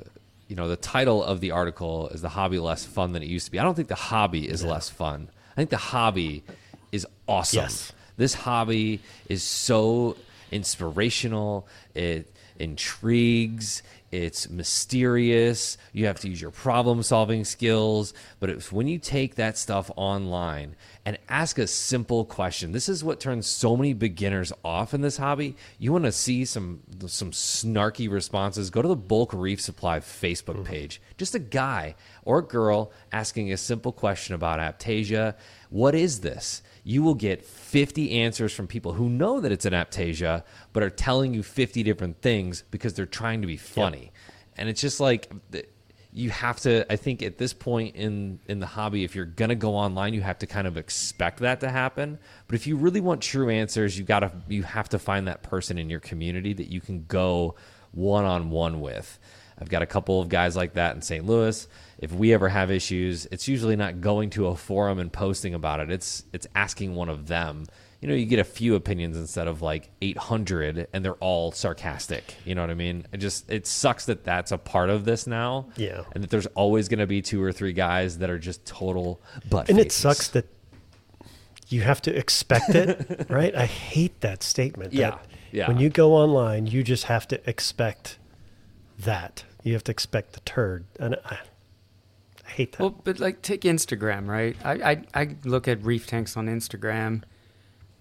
you know, the title of the article is "The Hobby Less Fun Than It Used to Be." I don't think the hobby is less fun. I think the hobby is awesome. Yes. This hobby is so inspirational. It intrigues. It's mysterious. You have to use your problem-solving skills. But it's when you take that stuff online and ask a simple question. This is what turns so many beginners off in this hobby. You want to see some some snarky responses? Go to the Bulk Reef Supply Facebook page. Just a guy or girl asking a simple question about Aptasia. What is this? You will get fifty answers from people who know that it's an Aptasia, but are telling you fifty different things because they're trying to be funny. Yep. And it's just like, you have to, I think at this point in, in the hobby, if you're going to go online, you have to kind of expect that to happen. But if you really want true answers, you gotta, you have to find that person in your community that you can go one-on-one with. I've got a couple of guys like that in Saint Louis. If we ever have issues, it's usually not going to a forum and posting about it. It's it's asking one of them. You know, you get a few opinions instead of like eight hundred, and they're all sarcastic. You know what I mean? It just it sucks that that's a part of this now. Yeah, and that there's always going to be two or three guys that are just total butt. And faces. It sucks that you have to expect it, right? I hate that statement. That yeah, yeah. When you go online, you just have to expect that. You have to expect the turd, and I. I hate that. Well, but like take Instagram, right? I, I, I look at reef tanks on Instagram.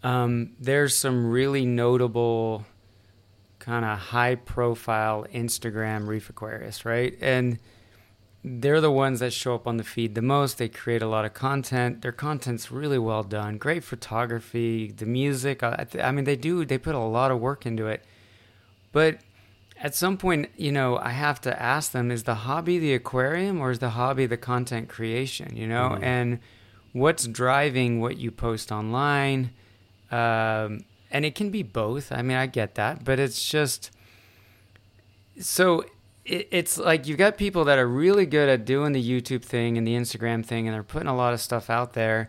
Um, there's some really notable kind of high profile Instagram reef aquarists, right? And they're the ones that show up on the feed the most. They create a lot of content. Their content's really well done. Great photography, the music. I, th- I mean, they do, they put a lot of work into it. But at some point, you know, I have to ask them, is the hobby the aquarium or is the hobby the content creation, you know? Mm-hmm. And what's driving what you post online? Um, and it can be both. I mean, I get that. But it's just... So it, it's like you've got people that are really good at doing the YouTube thing and the Instagram thing, and they're putting a lot of stuff out there,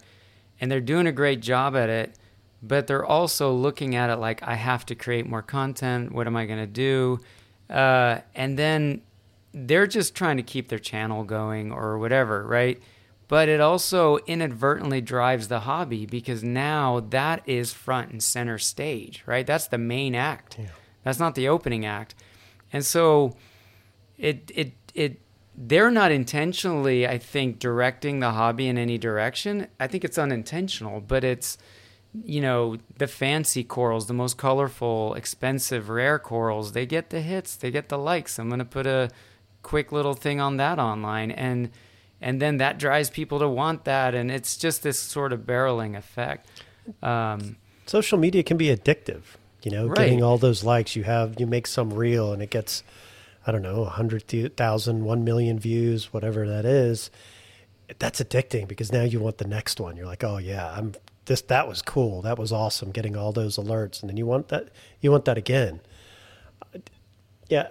and they're doing a great job at it, but they're also looking at it like, I have to create more content. What am I going to do? Uh, and then they're just trying to keep their channel going or whatever, right? But it also inadvertently drives the hobby because now that is front and center stage, right? That's the main act. Yeah. That's not the opening act. And so it it it they're not intentionally, I think, directing the hobby in any direction. I think it's unintentional, but it's, you know, the fancy corals, the most colorful, expensive, rare corals, they get the hits, they get the likes. I'm going to put a quick little thing on that online. And and then that drives people to want that. And it's just this sort of barreling effect. Um, Social media can be addictive, you know, right. Getting all those likes. You have, you make some reel and it gets, I don't know, one hundred thousand, one million views, whatever that is. That's addicting because now you want the next one. You're like, oh yeah, I'm This that was cool. That was awesome. Getting all those alerts, and then you want that. You want that again. Yeah,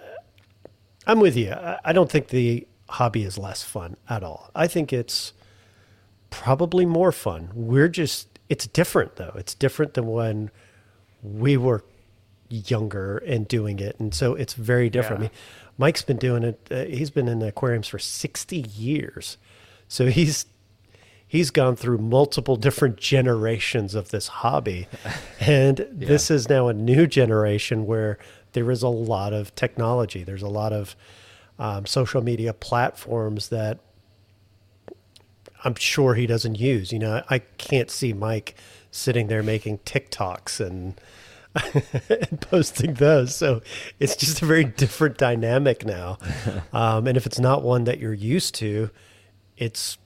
I'm with you. I, I don't think the hobby is less fun at all. I think it's probably more fun. We're just. It's different though. It's different than when we were younger and doing it, and so it's very different. Yeah. I mean, Mike's been doing it. Uh, he's been in the aquariums for sixty years, so he's. He's gone through multiple different generations of this hobby. And yeah. This is now a new generation where there is a lot of technology. There's a lot of um, social media platforms that I'm sure he doesn't use. You know, I can't see Mike sitting there making TikToks and, and posting those. So it's just a very different dynamic now. Um, and if it's not one that you're used to, it's,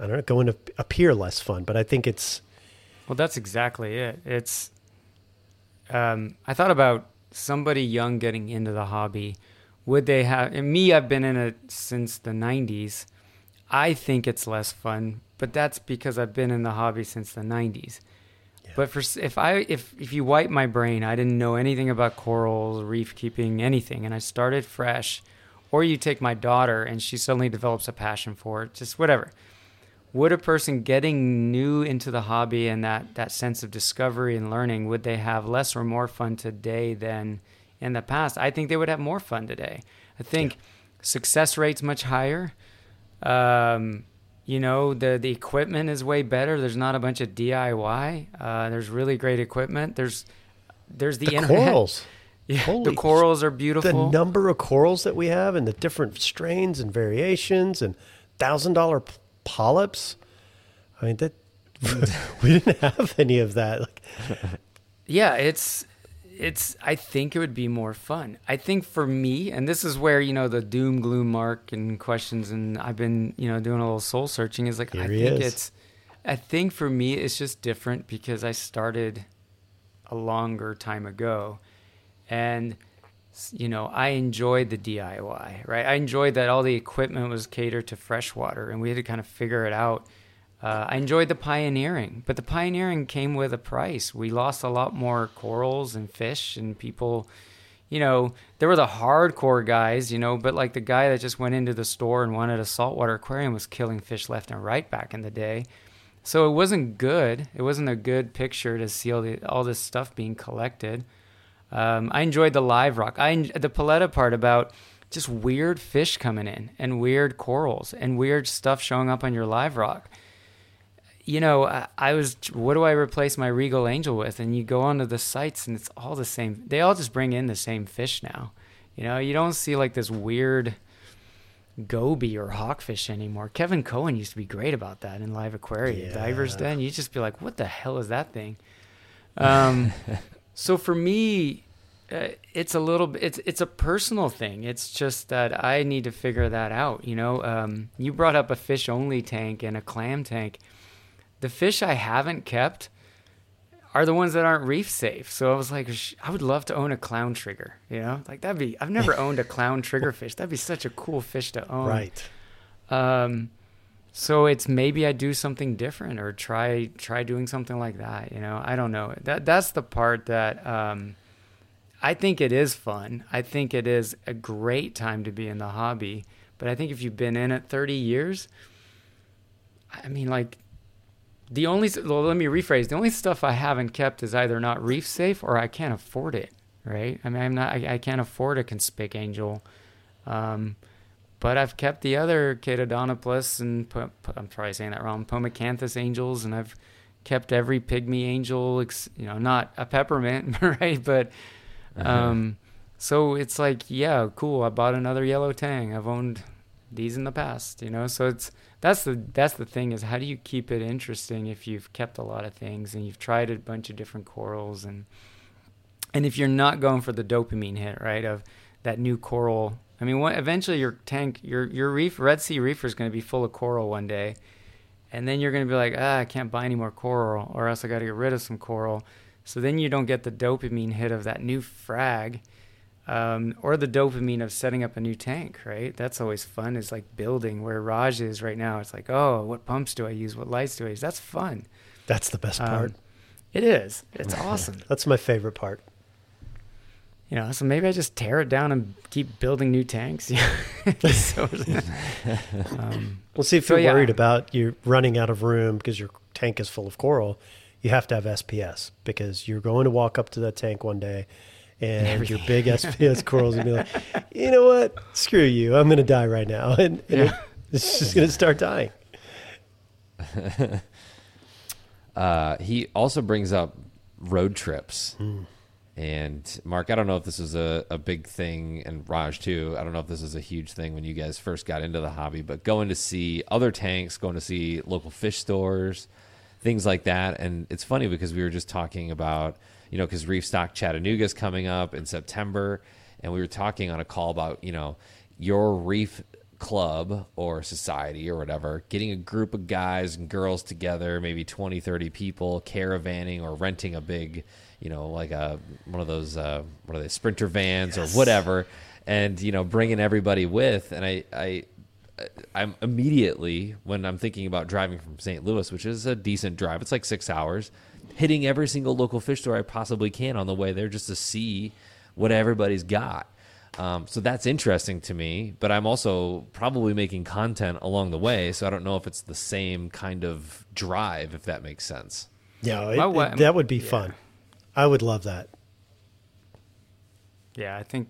I don't know, going to appear less fun, but I think it's... Well, that's exactly it. It's... Um, I thought about somebody young getting into the hobby. Would they have... And me, I've been in it since the nineties. I think it's less fun, but that's because I've been in the hobby since the nineties. Yeah. But for if I if, if you wipe my brain, I didn't know anything about corals, reef keeping, anything, and I started fresh. Or you take my daughter and she suddenly develops a passion for it, just whatever. Would a person getting new into the hobby and that, that sense of discovery and learning, would they have less or more fun today than in the past? I think they would have more fun today. I think yeah. Success rate's much higher. Um, you know, the, the equipment is way better. There's not a bunch of D I Y. Uh, there's really great equipment. There's there's the, the internet. Corals. Yeah, holy, the corals are beautiful. The number of corals that we have and the different strains and variations and one thousand dollars polyps. I mean, that we didn't have any of that. Like, yeah, it's, it's, I think it would be more fun. I think for me, and this is where, you know, the doom gloom mark and questions, and I've been, you know, doing a little soul searching is like, Here I think is. it's, I think for me, it's just different because I started a longer time ago. And, you know, I enjoyed the D I Y, right? I enjoyed that all the equipment was catered to freshwater and we had to kind of figure it out. Uh, I enjoyed the pioneering, but the pioneering came with a price. We lost a lot more corals and fish and people, you know, there were the hardcore guys, you know, but like the guy that just went into the store and wanted a saltwater aquarium was killing fish left and right back in the day. So it wasn't good. It wasn't a good picture to see all, the, all this stuff being collected. Um, I enjoyed the live rock. I the Paletta part about just weird fish coming in and weird corals and weird stuff showing up on your live rock. You know, I, I was, what do I replace my Regal Angel with? And you go onto the sites and it's all the same. They all just bring in the same fish now. You know, you don't see like this weird goby or hawkfish anymore. Kevin Cohen used to be great about that in Live Aquarium. Yeah. Divers Den, you'd just be like, what the hell is that thing? Um, so for me... Uh, it's a little it's it's a personal thing. It's just that I need to figure that out, you know. Um, you brought up a fish only tank and a clam tank. The fish I haven't kept are the ones that aren't reef safe. So I was like, I would love to own a clown trigger, you know, like that'd be, I've never owned a clown trigger fish. That'd be such a cool fish to own. Right. Um, so it's maybe I do something different or try try doing something like that, you know. I don't know. That that's the part that um I think it is fun. I think it is a great time to be in the hobby. But I think if you've been in it thirty years, I mean, like, the only, well, let me rephrase, the only stuff I haven't kept is either not reef safe or I can't afford it, right? I mean, I'm not, I, I can't afford a Conspic Angel. Um, but I've kept the other Catodonopus and, I'm probably saying that wrong, Pomacanthus Angels, and I've kept every Pygmy Angel, you know, not a peppermint, right? But, Uh-huh. Um, so it's like, yeah, cool. I bought another yellow tang. I've owned these in the past, you know? So it's, that's the, that's the thing is how do you keep it interesting if you've kept a lot of things and you've tried a bunch of different corals and, and if you're not going for the dopamine hit, right, of that new coral, I mean, what, eventually your tank, your, your reef, Red Sea reefer is going to be full of coral one day. And then you're going to be like, ah, I can't buy any more coral or else I got to get rid of some coral. So then you don't get the dopamine hit of that new frag um, or the dopamine of setting up a new tank, right? That's always fun. It's like building where Raj is right now. It's like, oh, what pumps do I use? What lights do I use? That's fun. That's the best part. Um, it is. It's awesome. That's my favorite part. You know, so maybe I just tear it down and keep building new tanks. so, um, well, see, if so, you're worried yeah. about you running out of room because your tank is full of coral, you have to have S P S because you're going to walk up to that tank one day and Everything. your big S P S corals will be like, you know what? Screw you. I'm going to die right now. And, and yeah. it's just going to start dying. uh, he also brings up road trips. Mm. And Mark, I don't know if this is a, a big thing, and Raj too, I don't know if this is a huge thing when you guys first got into the hobby, but going to see other tanks, going to see local fish stores, things like that. And it's funny because we were just talking about, you know, because Reef Stock Chattanooga is coming up in September. And we were talking on a call about, you know, your reef club or society or whatever, getting a group of guys and girls together, maybe twenty, thirty people, caravanning or renting a big, you know, like a one of those, uh, what are they, sprinter vans yes. or whatever. And, you know, bringing everybody with. And I, I, I'm immediately, when I'm thinking about driving from Saint Louis, which is a decent drive, it's like six hours, hitting every single local fish store I possibly can on the way there just to see what everybody's got. Um, so that's interesting to me, but I'm also probably making content along the way, so I don't know if it's the same kind of drive, if that makes sense. Yeah, it, it, that would be yeah. fun. I would love that. Yeah, I think...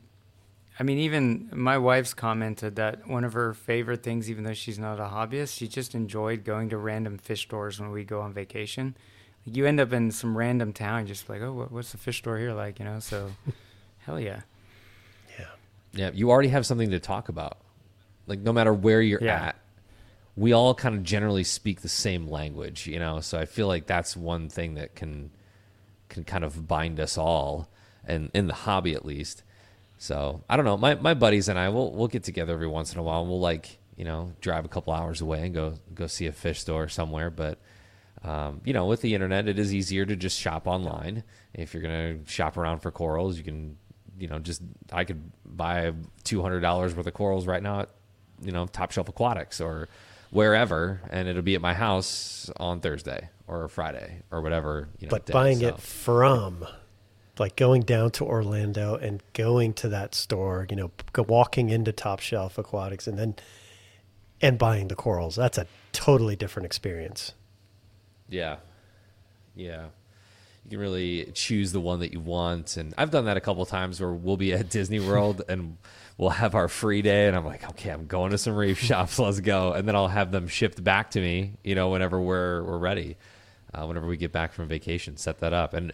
I mean, even my wife's commented that one of her favorite things, even though she's not a hobbyist, she just enjoyed going to random fish stores when we go on vacation. You end up in some random town, just like, oh, what's the fish store here like, you know? So Hell yeah. Yeah. Yeah. You already have something to talk about. Like, no matter where you're yeah. at, we all kind of generally speak the same language, you know? So I feel like that's one thing that can can kind of bind us all, and in the hobby at least. So I don't know. My my buddies and I, we'll, we'll get together every once in a while, and we'll, like, you know, drive a couple hours away and go go see a fish store somewhere. But, um, you know, with the internet, it is easier to just shop online. If you're going to shop around for corals, you can, you know, just, I could buy two hundred dollars worth of corals right now at, you know, Top Shelf Aquatics or wherever, and it'll be at my house on Thursday or Friday or whatever. You know, but day, buying so. it from, like, going down to Orlando and going to that store, you know, walking into Top Shelf Aquatics and then and buying the corals, that's a totally different experience. Yeah. Yeah. You can really choose the one that you want. And I've done that a couple of times where we'll be at Disney World and we'll have our free day, and I'm like, okay, I'm going to some reef shops. Let's go. And then I'll have them shipped back to me, you know, whenever we're we're ready, uh, whenever we get back from vacation, set that up. And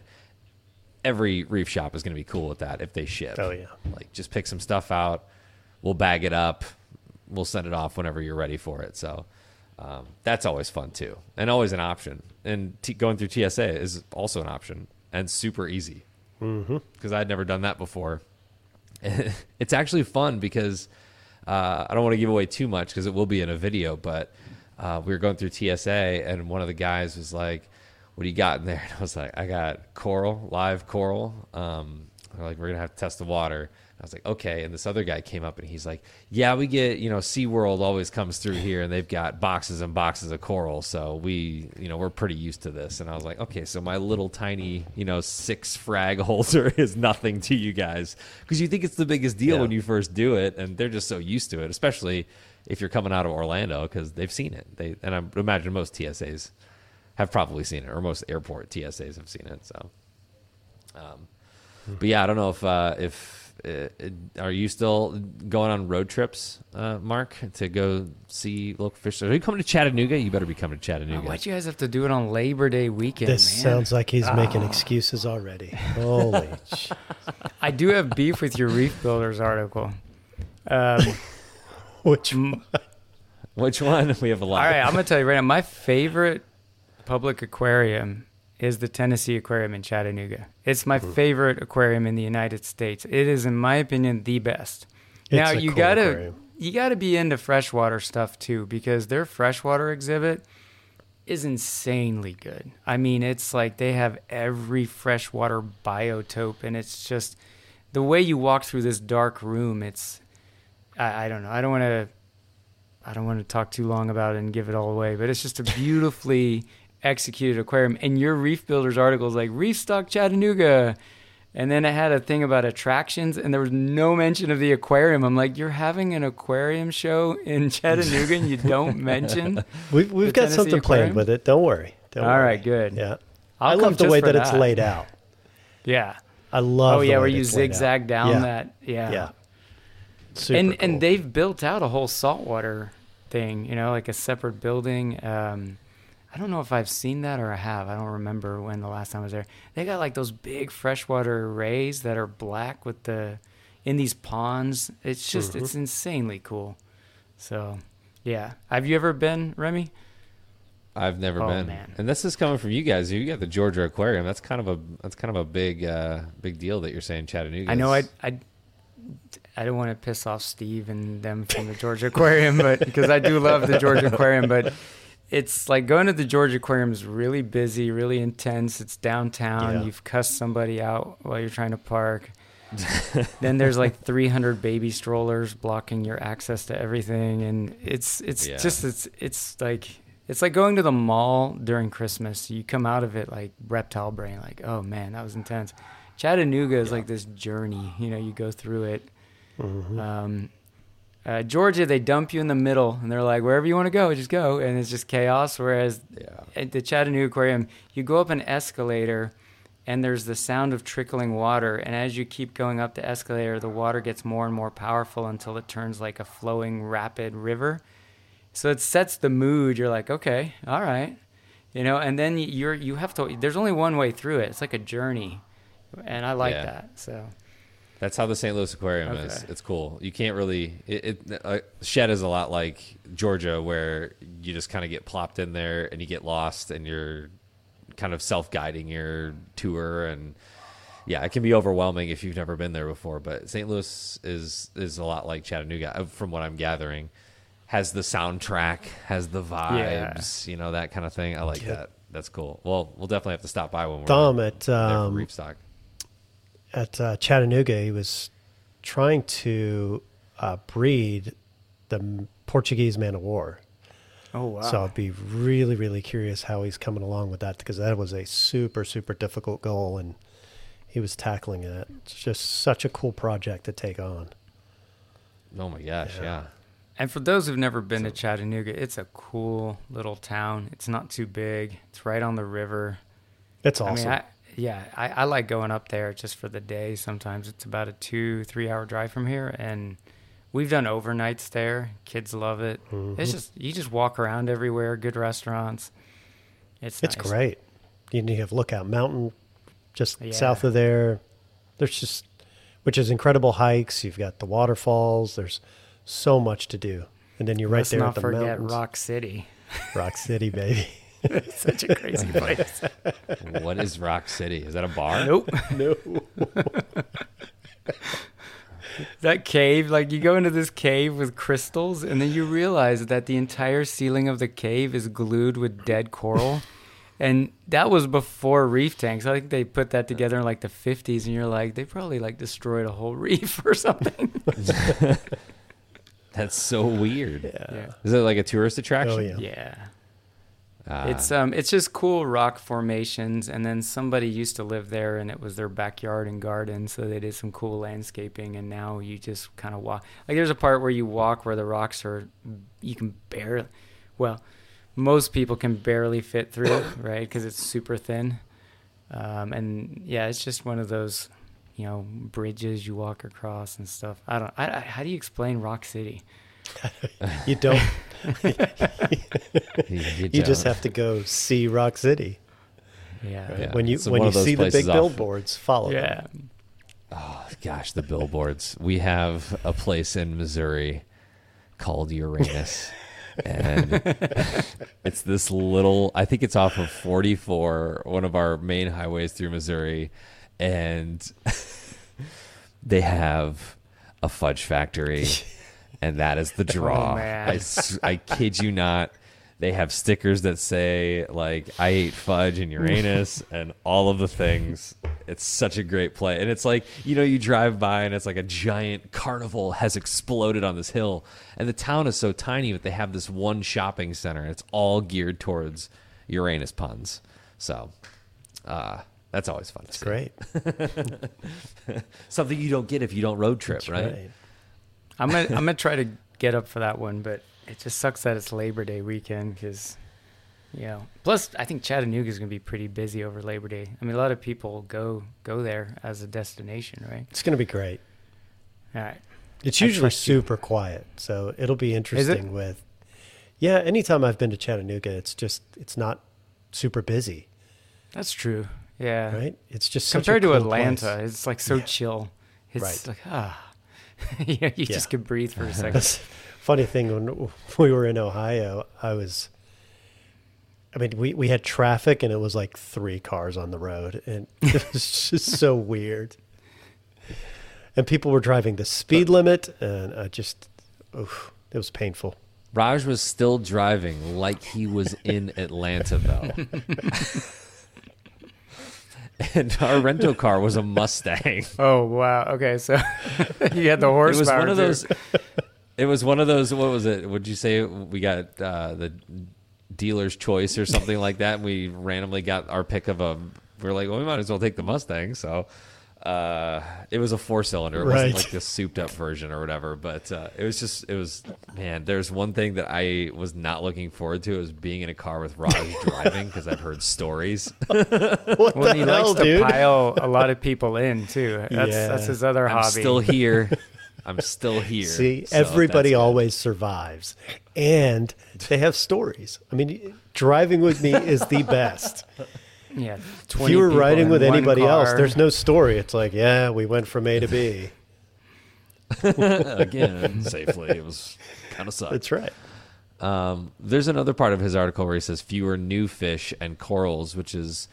every reef shop is going to be cool with that if they ship. Oh, yeah. Like, just pick some stuff out. We'll bag it up. We'll send it off whenever you're ready for it. So um, that's always fun, too, and always an option. And t- going through T S A is also an option and super easy because mm-hmm. I'd never done that before. It's actually fun because uh, I don't want to give away too much because it will be in a video, but uh, we were going through T S A, and one of the guys was like, what do you got in there? And I was like, I got coral, live coral. Um, they're like, we're going to have to test the water. I was like, okay. And this other guy came up and he's like, yeah, we get, you know, SeaWorld always comes through here and they've got boxes and boxes of coral. So we, you know, we're pretty used to this. And I was like, okay, so my little tiny, you know, six frag holder is nothing to you guys, because you think it's the biggest deal yeah. when you first do it. And they're just so used to it, especially if you're coming out of Orlando, because they've seen it. They, and I imagine most T S As have probably seen it, or most airport T S As have seen it. So, um, but yeah, I don't know if, uh, if, are you still going on road trips, uh, Mark, to go see local fish stores? Are you coming to Chattanooga? You better be coming to Chattanooga. Oh, why'd you guys have to do it on Labor Day weekend, This man? Sounds like he's oh. making excuses already. Holy shit. I do have beef with your Reef Builders article. Um, Which one? Which one? We have a lot. All right, I'm going to tell you right now, my favorite public aquarium is the Tennessee Aquarium in Chattanooga. It's my favorite aquarium in the United States. It is, in my opinion, the best. It's now, you cool gotta aquarium. you gotta be into freshwater stuff too, because their freshwater exhibit is insanely good. I mean, it's like they have every freshwater biotope, and it's just the way you walk through this dark room. It's I, I don't know. I don't want to. I don't want to talk too long about it and give it all away, but it's just a beautifully executed aquarium. And your Reef Builders articles like Reef Stock Chattanooga, and then it had a thing about attractions, and there was no mention of the aquarium. I'm like, you're having an aquarium show in Chattanooga and you don't mention we've, we've got Tennessee something aquarium? Planned with it. Don't worry. Don't all worry. Right, good. Yeah, I'll I love the way that, that it's laid out. Yeah, I love. Oh yeah, where you zigzag down yeah. that. Yeah, yeah. Super and cool. and they've built out a whole saltwater thing. You know, like a separate building. Um, I don't know if I've seen that or I have. I don't remember when the last time I was there. They got like those big freshwater arrays that are black with the in these ponds. It's just mm-hmm. it's insanely cool. So, yeah. Have you ever been, Remy? I've never oh, been. Man. And this is coming from you guys. You got the Georgia Aquarium. That's kind of a that's kind of a big uh, big deal that you're saying Chattanooga. I know. I I I don't want to piss off Steve and them from the Georgia Aquarium, but because I do love the Georgia Aquarium, but it's like going to the Georgia Aquarium is really busy, really intense. It's downtown. Yeah. You've cussed somebody out while you're trying to park. Then there's like three hundred baby strollers blocking your access to everything, and it's it's yeah. just it's it's like it's like going to the mall during Christmas. You come out of it like reptile brain, like, oh man, that was intense. Chattanooga is yeah. like this journey. You know, you go through it. Mm-hmm. Um, Uh, Georgia, they dump you in the middle, and they're like, wherever you want to go, just go, and it's just chaos. Whereas yeah. at the Chattanooga Aquarium, you go up an escalator, and there's the sound of trickling water, and as you keep going up the escalator, the water gets more and more powerful until it turns like a flowing, rapid river. So it sets the mood. You're like, okay, all right, you know, and then you're you have to. There's only one way through it. It's like a journey, and I like yeah. that. So That's how the Saint Louis Aquarium okay. is. It's cool. You can't really... It, it uh, Shed is a lot like Georgia, where you just kind of get plopped in there and you get lost and you're kind of self-guiding your tour. And yeah, it can be overwhelming if you've never been there before. But Saint Louis is, is a lot like Chattanooga, from what I'm gathering. Has the soundtrack, has the vibes, yeah. you know, that kind of thing. I like yeah. that. That's cool. Well, we'll definitely have to stop by when we're Dom at, there um, for Reef Stock. At uh, Chattanooga, he was trying to uh, breed the Portuguese man of war. Oh, wow. So I'd be really, really curious how he's coming along with that, because that was a super, super difficult goal, and he was tackling it. It's just such a cool project to take on. Oh, my gosh, yeah. yeah. And for those who've never been so, to Chattanooga, it's a cool little town. It's not too big. It's right on the river. It's awesome. I mean, I, Yeah, I, I like going up there just for the day. Sometimes it's about a two, three-hour drive from here, and we've done overnights there. Kids love it. Mm-hmm. It's just you just walk around everywhere. Good restaurants. It's it's nice. Great. You have Lookout Mountain just yeah. south of there. There's just which is incredible hikes. You've got the waterfalls. There's so much to do, and then you're right Let's there at the mountains. Let's not forget Rock City. Rock City, baby. It's such a crazy place. What is Rock City? Is that a bar? Nope. No. That cave, like you go into this cave with crystals, and then you realize that the entire ceiling of the cave is glued with dead coral. And that was before reef tanks. I think they put that together in like the fifties, and you're like, they probably like destroyed a whole reef or something. That's so weird. Yeah. yeah. Is it like a tourist attraction? Oh, yeah. Yeah. Uh, it's um, it's just cool rock formations, and then somebody used to live there, and it was their backyard and garden, so they did some cool landscaping, and now you just kind of walk. Like, there's a part where you walk where the rocks are, you can barely, well, most people can barely fit through it, right, because it's super thin. Um, and, yeah, it's just one of those, you know, bridges you walk across and stuff. I don't, I, I, how do you explain Rock City? you don't you, you don't. Just have to go see Rock City. Yeah, right? yeah. when you so when you see the big off. billboards, follow yeah. them. Oh gosh, the billboards. We have a place in Missouri called Uranus, and it's this little. I think it's off of forty-four, one of our main highways through Missouri, and they have a fudge factory. And that is the draw. Oh, I, I kid you not. They have stickers that say, like, I ate fudge and Uranus and all of the things. It's such a great play. And it's like, you know, you drive by and it's like a giant carnival has exploded on this hill. And the town is so tiny, but they have this one shopping center. And it's all geared towards Uranus puns. So uh, that's always fun. That's to great. See. Something you don't get if you don't road trip, that's right? right. I'm gonna I'm gonna try to get up for that one, but it just sucks that it's Labor Day weekend because, you know. Plus, I think Chattanooga is gonna be pretty busy over Labor Day. I mean, a lot of people go go there as a destination, right? It's gonna be great. All right. It's usually super you. quiet, so it'll be interesting. Is it? With yeah. Anytime I've been to Chattanooga, it's just it's not super busy. That's true. Yeah. Right. It's just compared such a to cool Atlanta, place. It's like so yeah. chill. It's right. like ah. you know, you yeah. just could breathe for a second. Funny thing, when we were in Ohio, I was, I mean, we, we had traffic and it was like three cars on the road and it was just so weird. And people were driving the speed limit and I just, oof, it was painful. Raj was still driving like he was in Atlanta though. And our rental car was a Mustang. Oh wow! Okay, so you had the horsepower. It was one of too. those. It was one of those. What was it? Would you say we got uh, the dealer's choice or something like that? And we randomly got our pick of a. We we're like, well, we might as well take the Mustang. So uh, it was a four cylinder. It right. wasn't like the souped up version or whatever. But uh, it was just. It was man. There's one thing that I was not looking forward to. It was being in a car with Raj driving because I've heard stories. What well, the he hell, likes dude? to pile a lot of people in too. That's yeah. that's his other I'm hobby. I'm still here. I'm still here. See, so everybody always good. survives, and they have stories. I mean, driving with me is the best. Yeah. If you were riding with anybody car. else, there's no story. It's like, yeah, we went from A to B. Again, safely. It was kind of sucked. That's right. Um, there's another part of his article where he says fewer new fish and corals, which is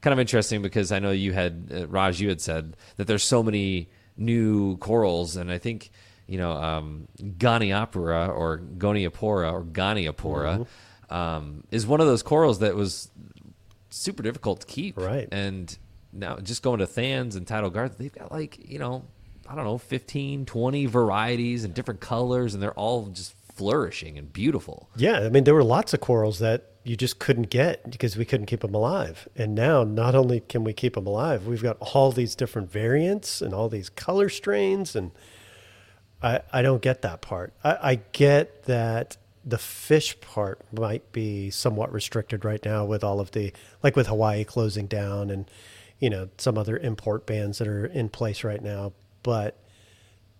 kind of interesting because I know you had, uh, Raj, you had said that there's so many new corals. And I think, you know, um, Goniopora or Goniopora or Goniopora mm-hmm. um, is one of those corals that was super difficult to keep. Right. And now just going to Thans and Tidal Gardens, they've got like, you know, I don't know, fifteen, twenty varieties and different colors, and they're all just flourishing and beautiful. Yeah, I mean, there were lots of corals that you just couldn't get because we couldn't keep them alive. And now not only can we keep them alive, we've got all these different variants and all these color strains. And I, I don't get that part. I, I get that the fish part might be somewhat restricted right now with all of the, like with Hawaii closing down and, you know, some other import bans that are in place right now. But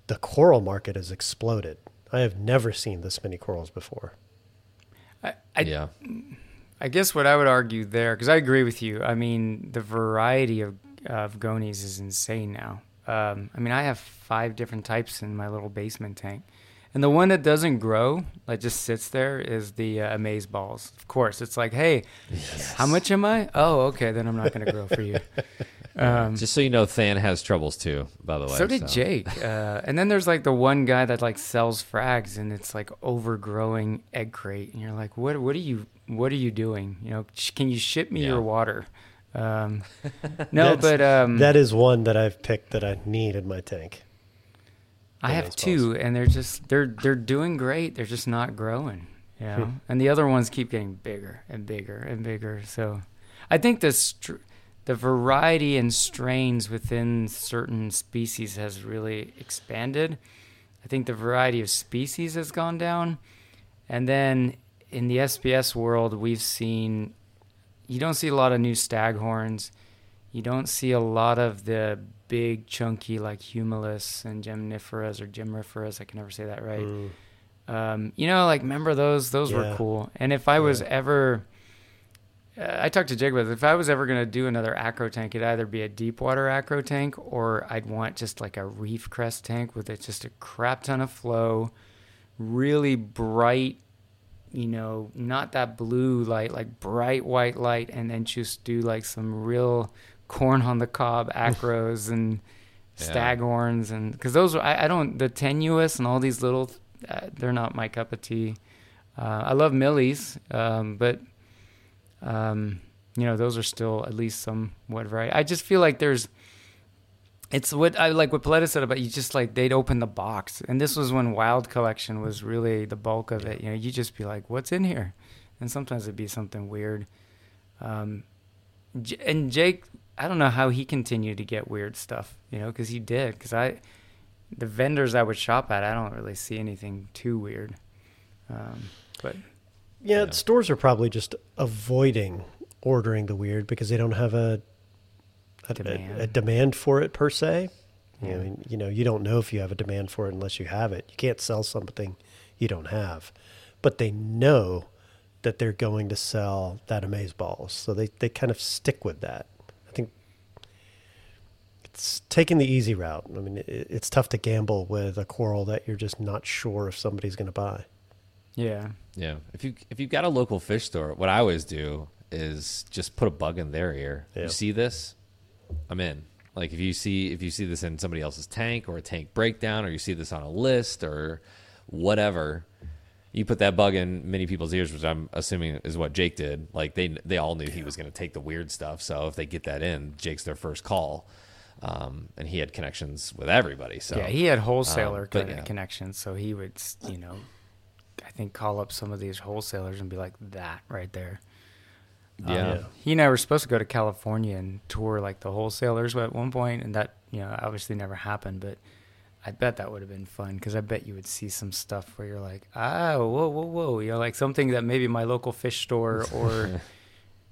the coral market has exploded. I have never seen this many corals before. I, I, yeah. I guess what I would argue there, because I agree with you. I mean, the variety of, of gonies is insane now. Um, I mean, I have five different types in my little basement tank. And the one that doesn't grow, that just sits there, is the uh, amazeballs. Of course, it's like, hey, yes. How much am I? Oh, okay, then I'm not going to grow for you. Um, Just so you know, Than has troubles too, by the way. So did so. Jake. Uh, and then there's like the one guy that like sells frags, and it's like overgrowing egg crate, and you're like, what? What are you? What are you doing? You know, can you ship me yeah. your water? Um, no, That's, but um, that is one that I've picked that I need in my tank. I have two, and they're just they're they're doing great. They're just not growing, you know. Hmm. And the other ones keep getting bigger and bigger and bigger. So, I think this. Tr- The variety and strains within certain species has really expanded. I think the variety of species has gone down. And then in the S P S world, we've seen, you don't see a lot of new staghorns. You don't see a lot of the big chunky like humulus and gemniferas or gemriferas. I can never say that right. Mm. Um, you know, like remember those? Those yeah. were cool. And if I yeah. was ever... Uh, I talked to Jake about this. If I was ever going to do another acro tank, it'd either be a deep water acro tank, or I'd want just like a reef crest tank with it, just a crap ton of flow, really bright, you know, not that blue light, like bright white light, and then just do like some real corn on the cob acros and yeah. staghorns, and because those are, I, I don't, the tenuous and all these little, uh, they're not my cup of tea. Uh, I love millies, um, but. Um, you know, those are still at least somewhat variety. I just feel like there's, it's what I like what Paletta said about you just like, they'd open the box. And this was when Wild Collection was really the bulk of it. You know, you just be like, what's in here? And sometimes it'd be something weird. Um, J- and Jake, I don't know how he continued to get weird stuff, you know, cause he did. Cause I, the vendors I would shop at, I don't really see anything too weird. Um, but Yeah, yeah, stores are probably just avoiding ordering the weird because they don't have a a demand, a, a demand for it per se. Yeah. I mean, you know, you don't know if you have a demand for it unless you have it. You can't sell something you don't have. But they know that they're going to sell that amazeballs, so they, they kind of stick with that. I think it's taking the easy route. I mean, it, it's tough to gamble with a coral that you're just not sure if somebody's going to buy. Yeah. Yeah. If you if you've got a local fish store, what I always do is just put a bug in their ear. Yeah. You see this? I'm in. Like if you see if you see this in somebody else's tank or a tank breakdown, or you see this on a list or whatever, you put that bug in many people's ears, which I'm assuming is what Jake did. Like they they all knew he was going to take the weird stuff, so if they get that in, Jake's their first call. Um, and he had connections with everybody. So yeah, he had wholesaler um, but, yeah. connections, so he would, you know, I think call up some of these wholesalers and be like, that right there. Yeah. Um, he and I were supposed to go to California and tour like the wholesalers at one point, and that, you know, obviously never happened, but I bet that would have been fun because I bet you would see some stuff where you're like, ah, oh, whoa, whoa, whoa. You know, like something that maybe my local fish store or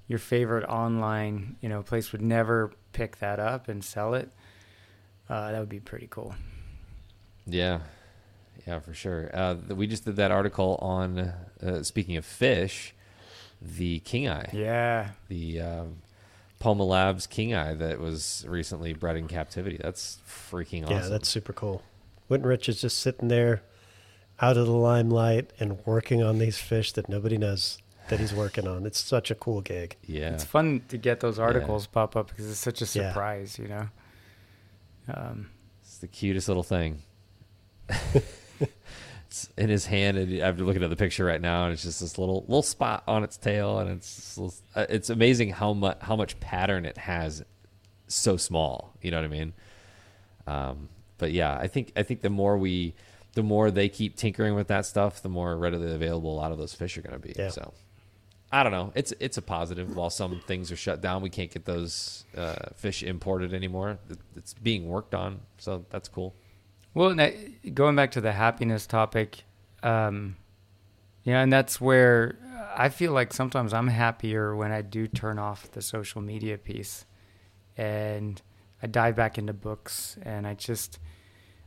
your favorite online, you know, place would never pick that up and sell it. Uh, that would be pretty cool. Yeah. Yeah, for sure. Uh, we just did that article on, uh, speaking of fish, the king eye. Yeah. The um, Palma Labs king eye that was recently bred in captivity. That's freaking awesome. Yeah, that's super cool. Whit and Rich is just sitting there out of the limelight and working on these fish that nobody knows that he's working on. It's such a cool gig. Yeah. It's fun to get those articles yeah. pop up because it's such a surprise, yeah. you know. Um, it's the cutest little thing. It's in his hand, and I'm looking at the picture right now, and it's just this little little spot on its tail, and it's it's amazing how much how much pattern it has, so small. You know what I mean? Um, but yeah, I think I think the more we, the more they keep tinkering with that stuff, the more readily available a lot of those fish are going to be. Yeah. So I don't know. It's it's a positive. While some things are shut down, we can't get those uh, fish imported anymore. It's being worked on, so that's cool. Well, going back to the happiness topic, um, yeah, and that's where I feel like sometimes I'm happier when I do turn off the social media piece and I dive back into books, and I just,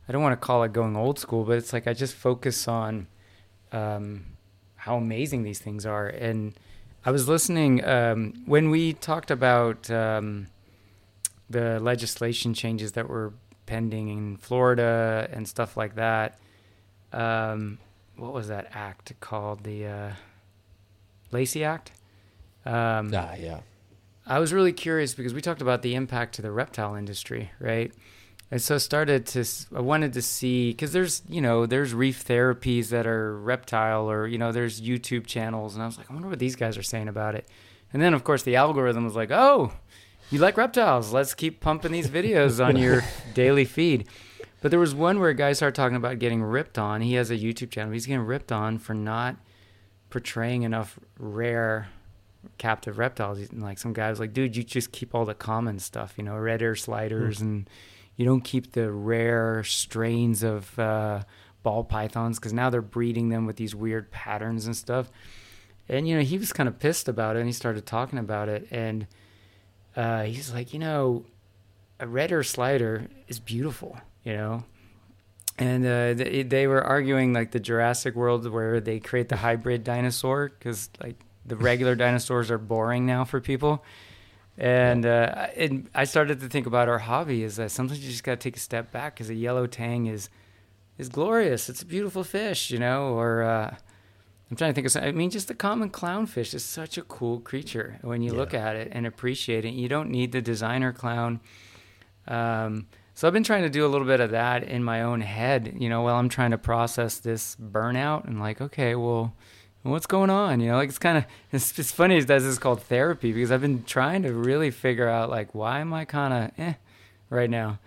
I don't want to call it going old school, but it's like I just focus on um, how amazing these things are. And I was listening um, when we talked about um, the legislation changes that were pending in Florida and stuff like that. Um, what was that act called? The uh, Lacey Act? Um, ah, yeah. I was really curious because we talked about the impact to the reptile industry, right? And so started to, I wanted to see, because there's, you know, there's reef therapies that are reptile, or, you know, there's YouTube channels. And I was like, I wonder what these guys are saying about it. And then, of course, the algorithm was like, oh, you like reptiles. Let's keep pumping these videos on your daily feed. But there was one where a guy started talking about getting ripped on. He has a YouTube channel. He's getting ripped on for not portraying enough rare captive reptiles. And like some guy was like, dude, you just keep all the common stuff, you know, red ear sliders, hmm. and you don't keep the rare strains of uh, ball pythons, because now they're breeding them with these weird patterns and stuff. And, you know, he was kind of pissed about it, and he started talking about it. And Uh, he's like, you know, a red ear slider is beautiful, you know? And uh, they, they were arguing like the Jurassic World where they create the hybrid dinosaur, because like the regular dinosaurs are boring now for people. And, uh, and I started to think about our hobby is that sometimes you just got to take a step back, because a yellow tang is is glorious. It's a beautiful fish, you know? Or uh, I'm trying to think of something. I mean, just the common clownfish is such a cool creature when you yeah. look at it and appreciate it. You don't need the designer clown. Um, so I've been trying to do a little bit of that in my own head, you know, while I'm trying to process this burnout, and like, okay, well, what's going on? You know, like it's kind of, it's, it's funny that this is called therapy, because I've been trying to really figure out like, why am I kind of eh right now?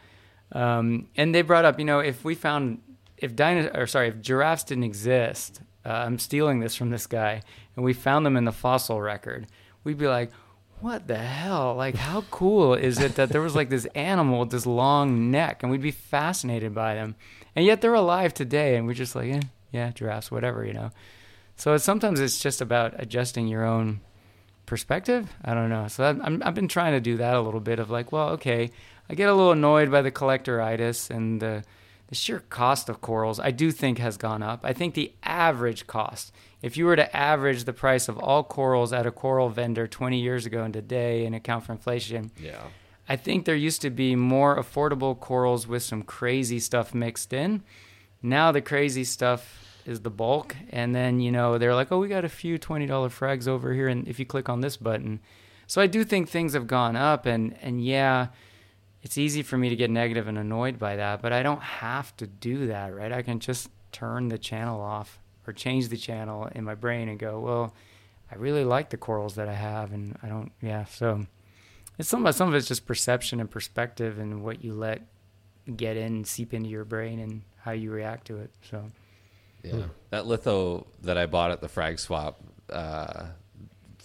Um, and they brought up, you know, if we found, if dino- or sorry, if giraffes didn't exist, Uh, I'm stealing this from this guy, and we found them in the fossil record, we'd be like, what the hell? Like, how cool is it that there was like this animal with this long neck, and we'd be fascinated by them, and yet they're alive today, and we're just like, eh, yeah, giraffes, whatever, you know? So it's, sometimes it's just about adjusting your own perspective. I don't know. So I've, I'm, I've been trying to do that a little bit of like, well, okay, I get a little annoyed by the collectoritis and the The sheer cost of corals, I do think, has gone up. I think the average cost, if you were to average the price of all corals at a coral vendor twenty years ago and today and account for inflation, yeah, I think there used to be more affordable corals with some crazy stuff mixed in. Now the crazy stuff is the bulk. And then, you know, they're like, oh, we got a few twenty dollars frags over here, and if you click on this button. So I do think things have gone up, and, and yeah, it's easy for me to get negative and annoyed by that, but I don't have to do that, right? I can just turn the channel off or change the channel in my brain and go, well, I really like the corals that I have, and I don't, yeah. So it's some, some of it's just perception and perspective and what you let get in, seep into your brain, and how you react to it. So, yeah. Ooh. That litho that I bought at the Frag Swap, uh,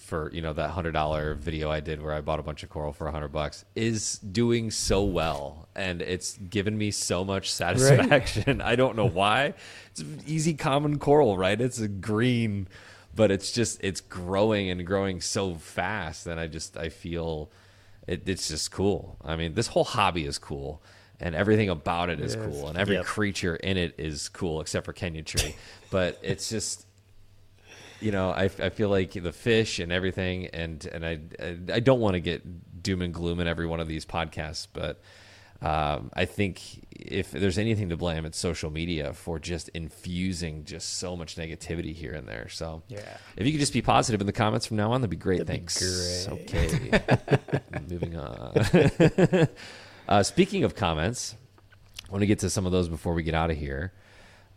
for, you know, that one hundred dollars video I did where I bought a bunch of coral for one hundred bucks is doing so well, and it's given me so much satisfaction. Right. I don't know why. It's an easy common coral, right? It's a green, but it's just, it's growing and growing so fast, and I just, I feel it, it's just cool. I mean, this whole hobby is cool, and everything about it is yes. cool, and every yep. creature in it is cool except for Kenya Tree. But it's just, you know, I, I feel like the fish and everything, and, and I I don't want to get doom and gloom in every one of these podcasts, but um, I think if there's anything to blame, it's social media for just infusing just so much negativity here and there. So yeah. If you could just be positive in the comments from now on, that'd be great. That'd Thanks. Be great. Okay. Moving on. uh, speaking of comments, I want to get to some of those before we get out of here.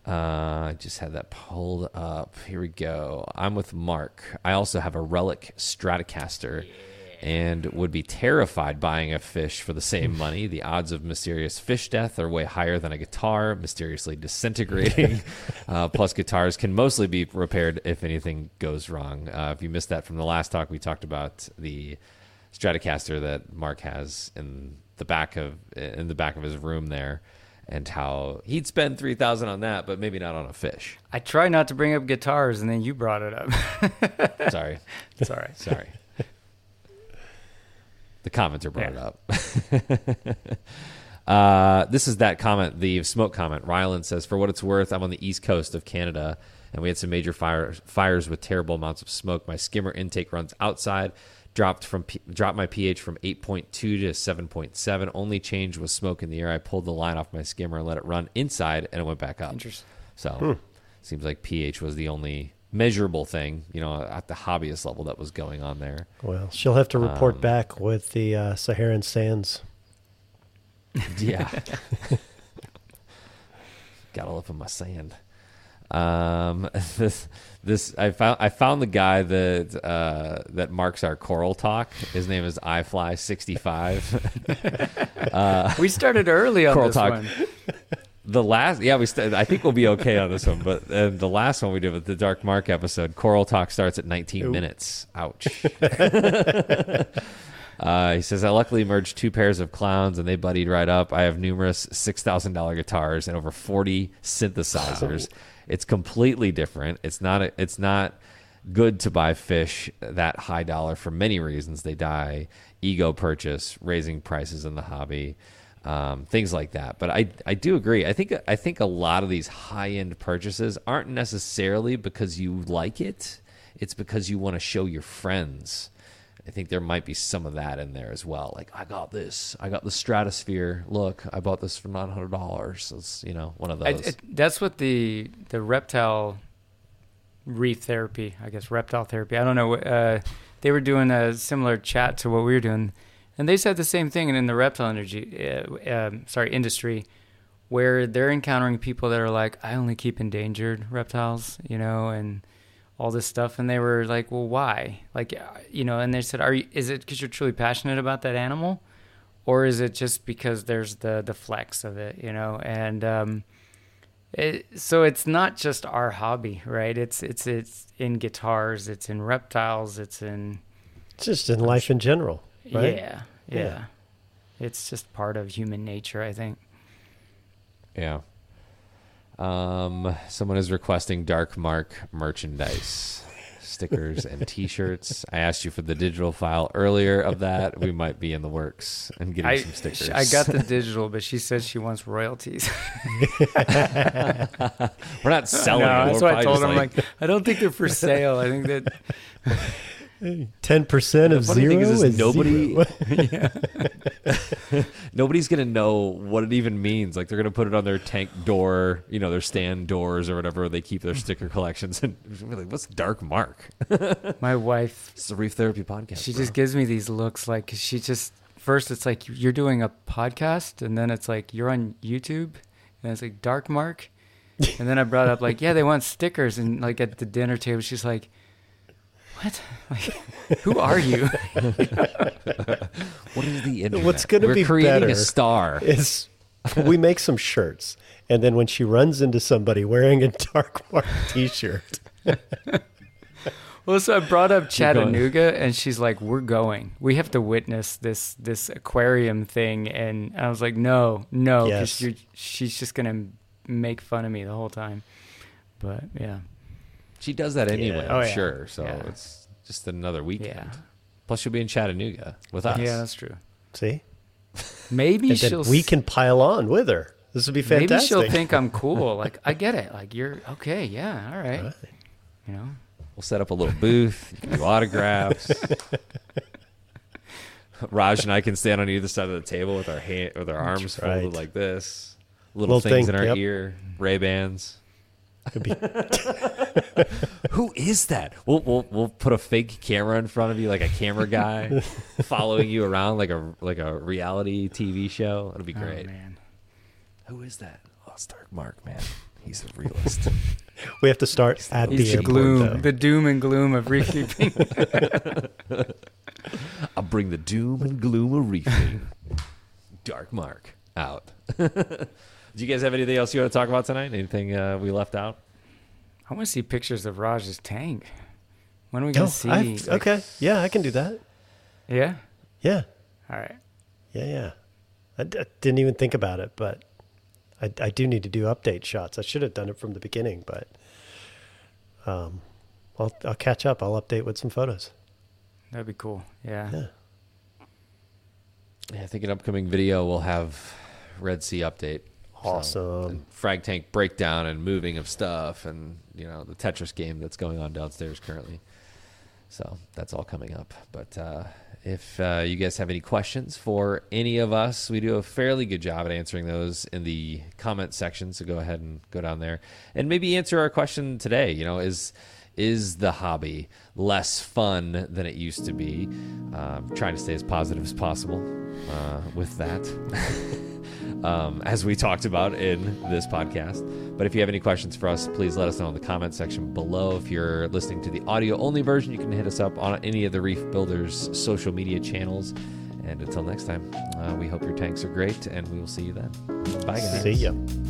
Uh, I just had that pulled up. Here we go. I'm with Mark. I also have a relic Stratocaster yeah. and would be terrified buying a fish for the same money. The odds of mysterious fish death are way higher than a guitar, mysteriously disintegrating. uh, plus, guitars can mostly be repaired if anything goes wrong. Uh, if you missed that from the last talk, we talked about the Stratocaster that Mark has in the back of in the back of his room there. And how he'd spend three thousand dollars on that, but maybe not on a fish. I try not to bring up guitars, and then you brought it up. Sorry. It's all right. Sorry. The commenter brought yeah. it up. uh, this is that comment, the smoke comment. Ryland says, for what it's worth, I'm on the east coast of Canada, and we had some major fire, fires with terrible amounts of smoke. My skimmer intake runs outside. Dropped from dropped my pH from eight point two to seven point seven. Only change was smoke in the air. I pulled the line off my skimmer and let it run inside, and it went back up. Interesting. So hmm. seems like pH was the only measurable thing, you know, at the hobbyist level that was going on there. Well, she'll have to report um, back with the uh, Saharan sands. Yeah. Gotta love my sand. Um, this, this, I found, I found the guy that, uh, that marks our coral talk. His name is I Fly sixty-five. uh, we started early on coral this talk. One. The last, yeah, we, st- I think we'll be okay on this one, but uh, the last one we did with the Dark Mark episode, coral talk starts at nineteen Oop. minutes. Ouch. Uh, he says, I luckily merged two pairs of clowns and they buddied right up. I have numerous six thousand dollars guitars and over forty synthesizers. Wow. It's completely different. It's not a, it's not good to buy fish that high dollar for many reasons. They die, ego purchase, raising prices in the hobby, um, things like that. But I I do agree. I think I think a lot of these high-end purchases aren't necessarily because you like it. It's because you want to show your friends. I think there might be some of that in there as well. Like, I got this. I got the Stratosphere. Look, I bought this for nine hundred dollars. It's, you know, one of those. I, I, that's what the the reptile reef therapy, I guess, reptile therapy. I don't know. Uh, they were doing a similar chat to what we were doing. And they said the same thing in the reptile energy, uh, um, sorry, industry, where they're encountering people that are like, I only keep endangered reptiles, you know, and all this stuff. And they were like, well, why? Like, you know, and they said, are you, is it because you're truly passionate about that animal, or is it just because there's the, the flex of it, you know? And, um, it, so it's not just our hobby, right? It's, it's, it's in guitars, it's in reptiles, it's in, it's just in life in general, right? Yeah. Yeah. yeah. It's just part of human nature, I think. Yeah. Um, someone is requesting Dark Mark merchandise, stickers and t-shirts. I asked you for the digital file earlier of that. We might be in the works and getting I, some stickers. I got the digital, but she says she wants royalties. We're not selling. No, that's why I told her, I'm like, I don't think they're for sale. I think that ten percent of zero is, is nobody. Zero. Yeah. Nobody's going to know what it even means. Like, they're going to put it on their tank door, you know, their stand doors or whatever. They keep their sticker collections. And we're like, what's Dark Mark? My wife. It's the Reef Therapy Podcast. She bro. just gives me these looks like, cause she just, first it's like, you're doing a podcast. And then it's like, you're on YouTube. And it's like, Dark Mark. And then I brought up like, yeah, they want stickers. And like at the dinner table, she's like, what? Like, who are you? What is the internet? What's going to be creating better a star? Is we make some shirts, and then when she runs into somebody wearing a Dark Mark t-shirt. Well, so I brought up Chattanooga, and she's like, "We're going. We have to witness this this aquarium thing." And I was like, "No, no," because yes. she's just going to make fun of me the whole time. But yeah. She does that anyway, yeah. I'm oh, yeah. sure. So yeah. It's just another weekend. Yeah. Plus, she'll be in Chattanooga with us. Yeah, that's true. See? Maybe and she'll... We can pile on with her. This would be fantastic. Maybe she'll think I'm cool. Like, I get it. Like, you're... Okay, yeah, all right. All right. You know? We'll set up a little booth. You can do autographs. Raj and I can stand on either side of the table with our hand, with our arms That's folded right. like this. Little, Little things thing, in our yep. ear, Ray-Bans. Could be. Who is that? We'll, we'll we'll put a fake camera in front of you, like a camera guy, following you around like a like a reality T V show. It'll be great. Oh, man. Who is that? Oh, it's Dark Mark, man. He's a realist. We have to start he's at the, the gloom, though. The doom and gloom of reefkeeping. I'll bring the doom and gloom of reefing. Dark Mark out. Do you guys have anything else you want to talk about tonight? Anything uh, we left out? I want to see pictures of Raj's tank. When are we going to oh, see? Like, okay. Yeah, I can do that. Yeah? Yeah. All right. Yeah, yeah. I, I didn't even think about it, but I, I do need to do update shots. I should have done it from the beginning, but um, I'll, I'll catch up. I'll update with some photos. That'd be cool. Yeah. Yeah. Yeah, I think an upcoming video will have Red Sea update. Awesome. So, frag tank breakdown and moving of stuff and, you know, the Tetris game that's going on downstairs currently. So that's all coming up. But uh, if uh, you guys have any questions for any of us, we do a fairly good job at answering those in the comment section. So go ahead and go down there and maybe answer our question today. You know, is is the hobby less fun than it used to be? Uh, trying to stay as positive as possible uh, with that. Um, as we talked about in this podcast. But if you have any questions for us, please let us know in the comment section below. If you're listening to the audio only version, you can hit us up on any of the Reef Builders social media channels. And until next time, uh, we hope your tanks are great, and we will see you then. Bye, guys. See ya.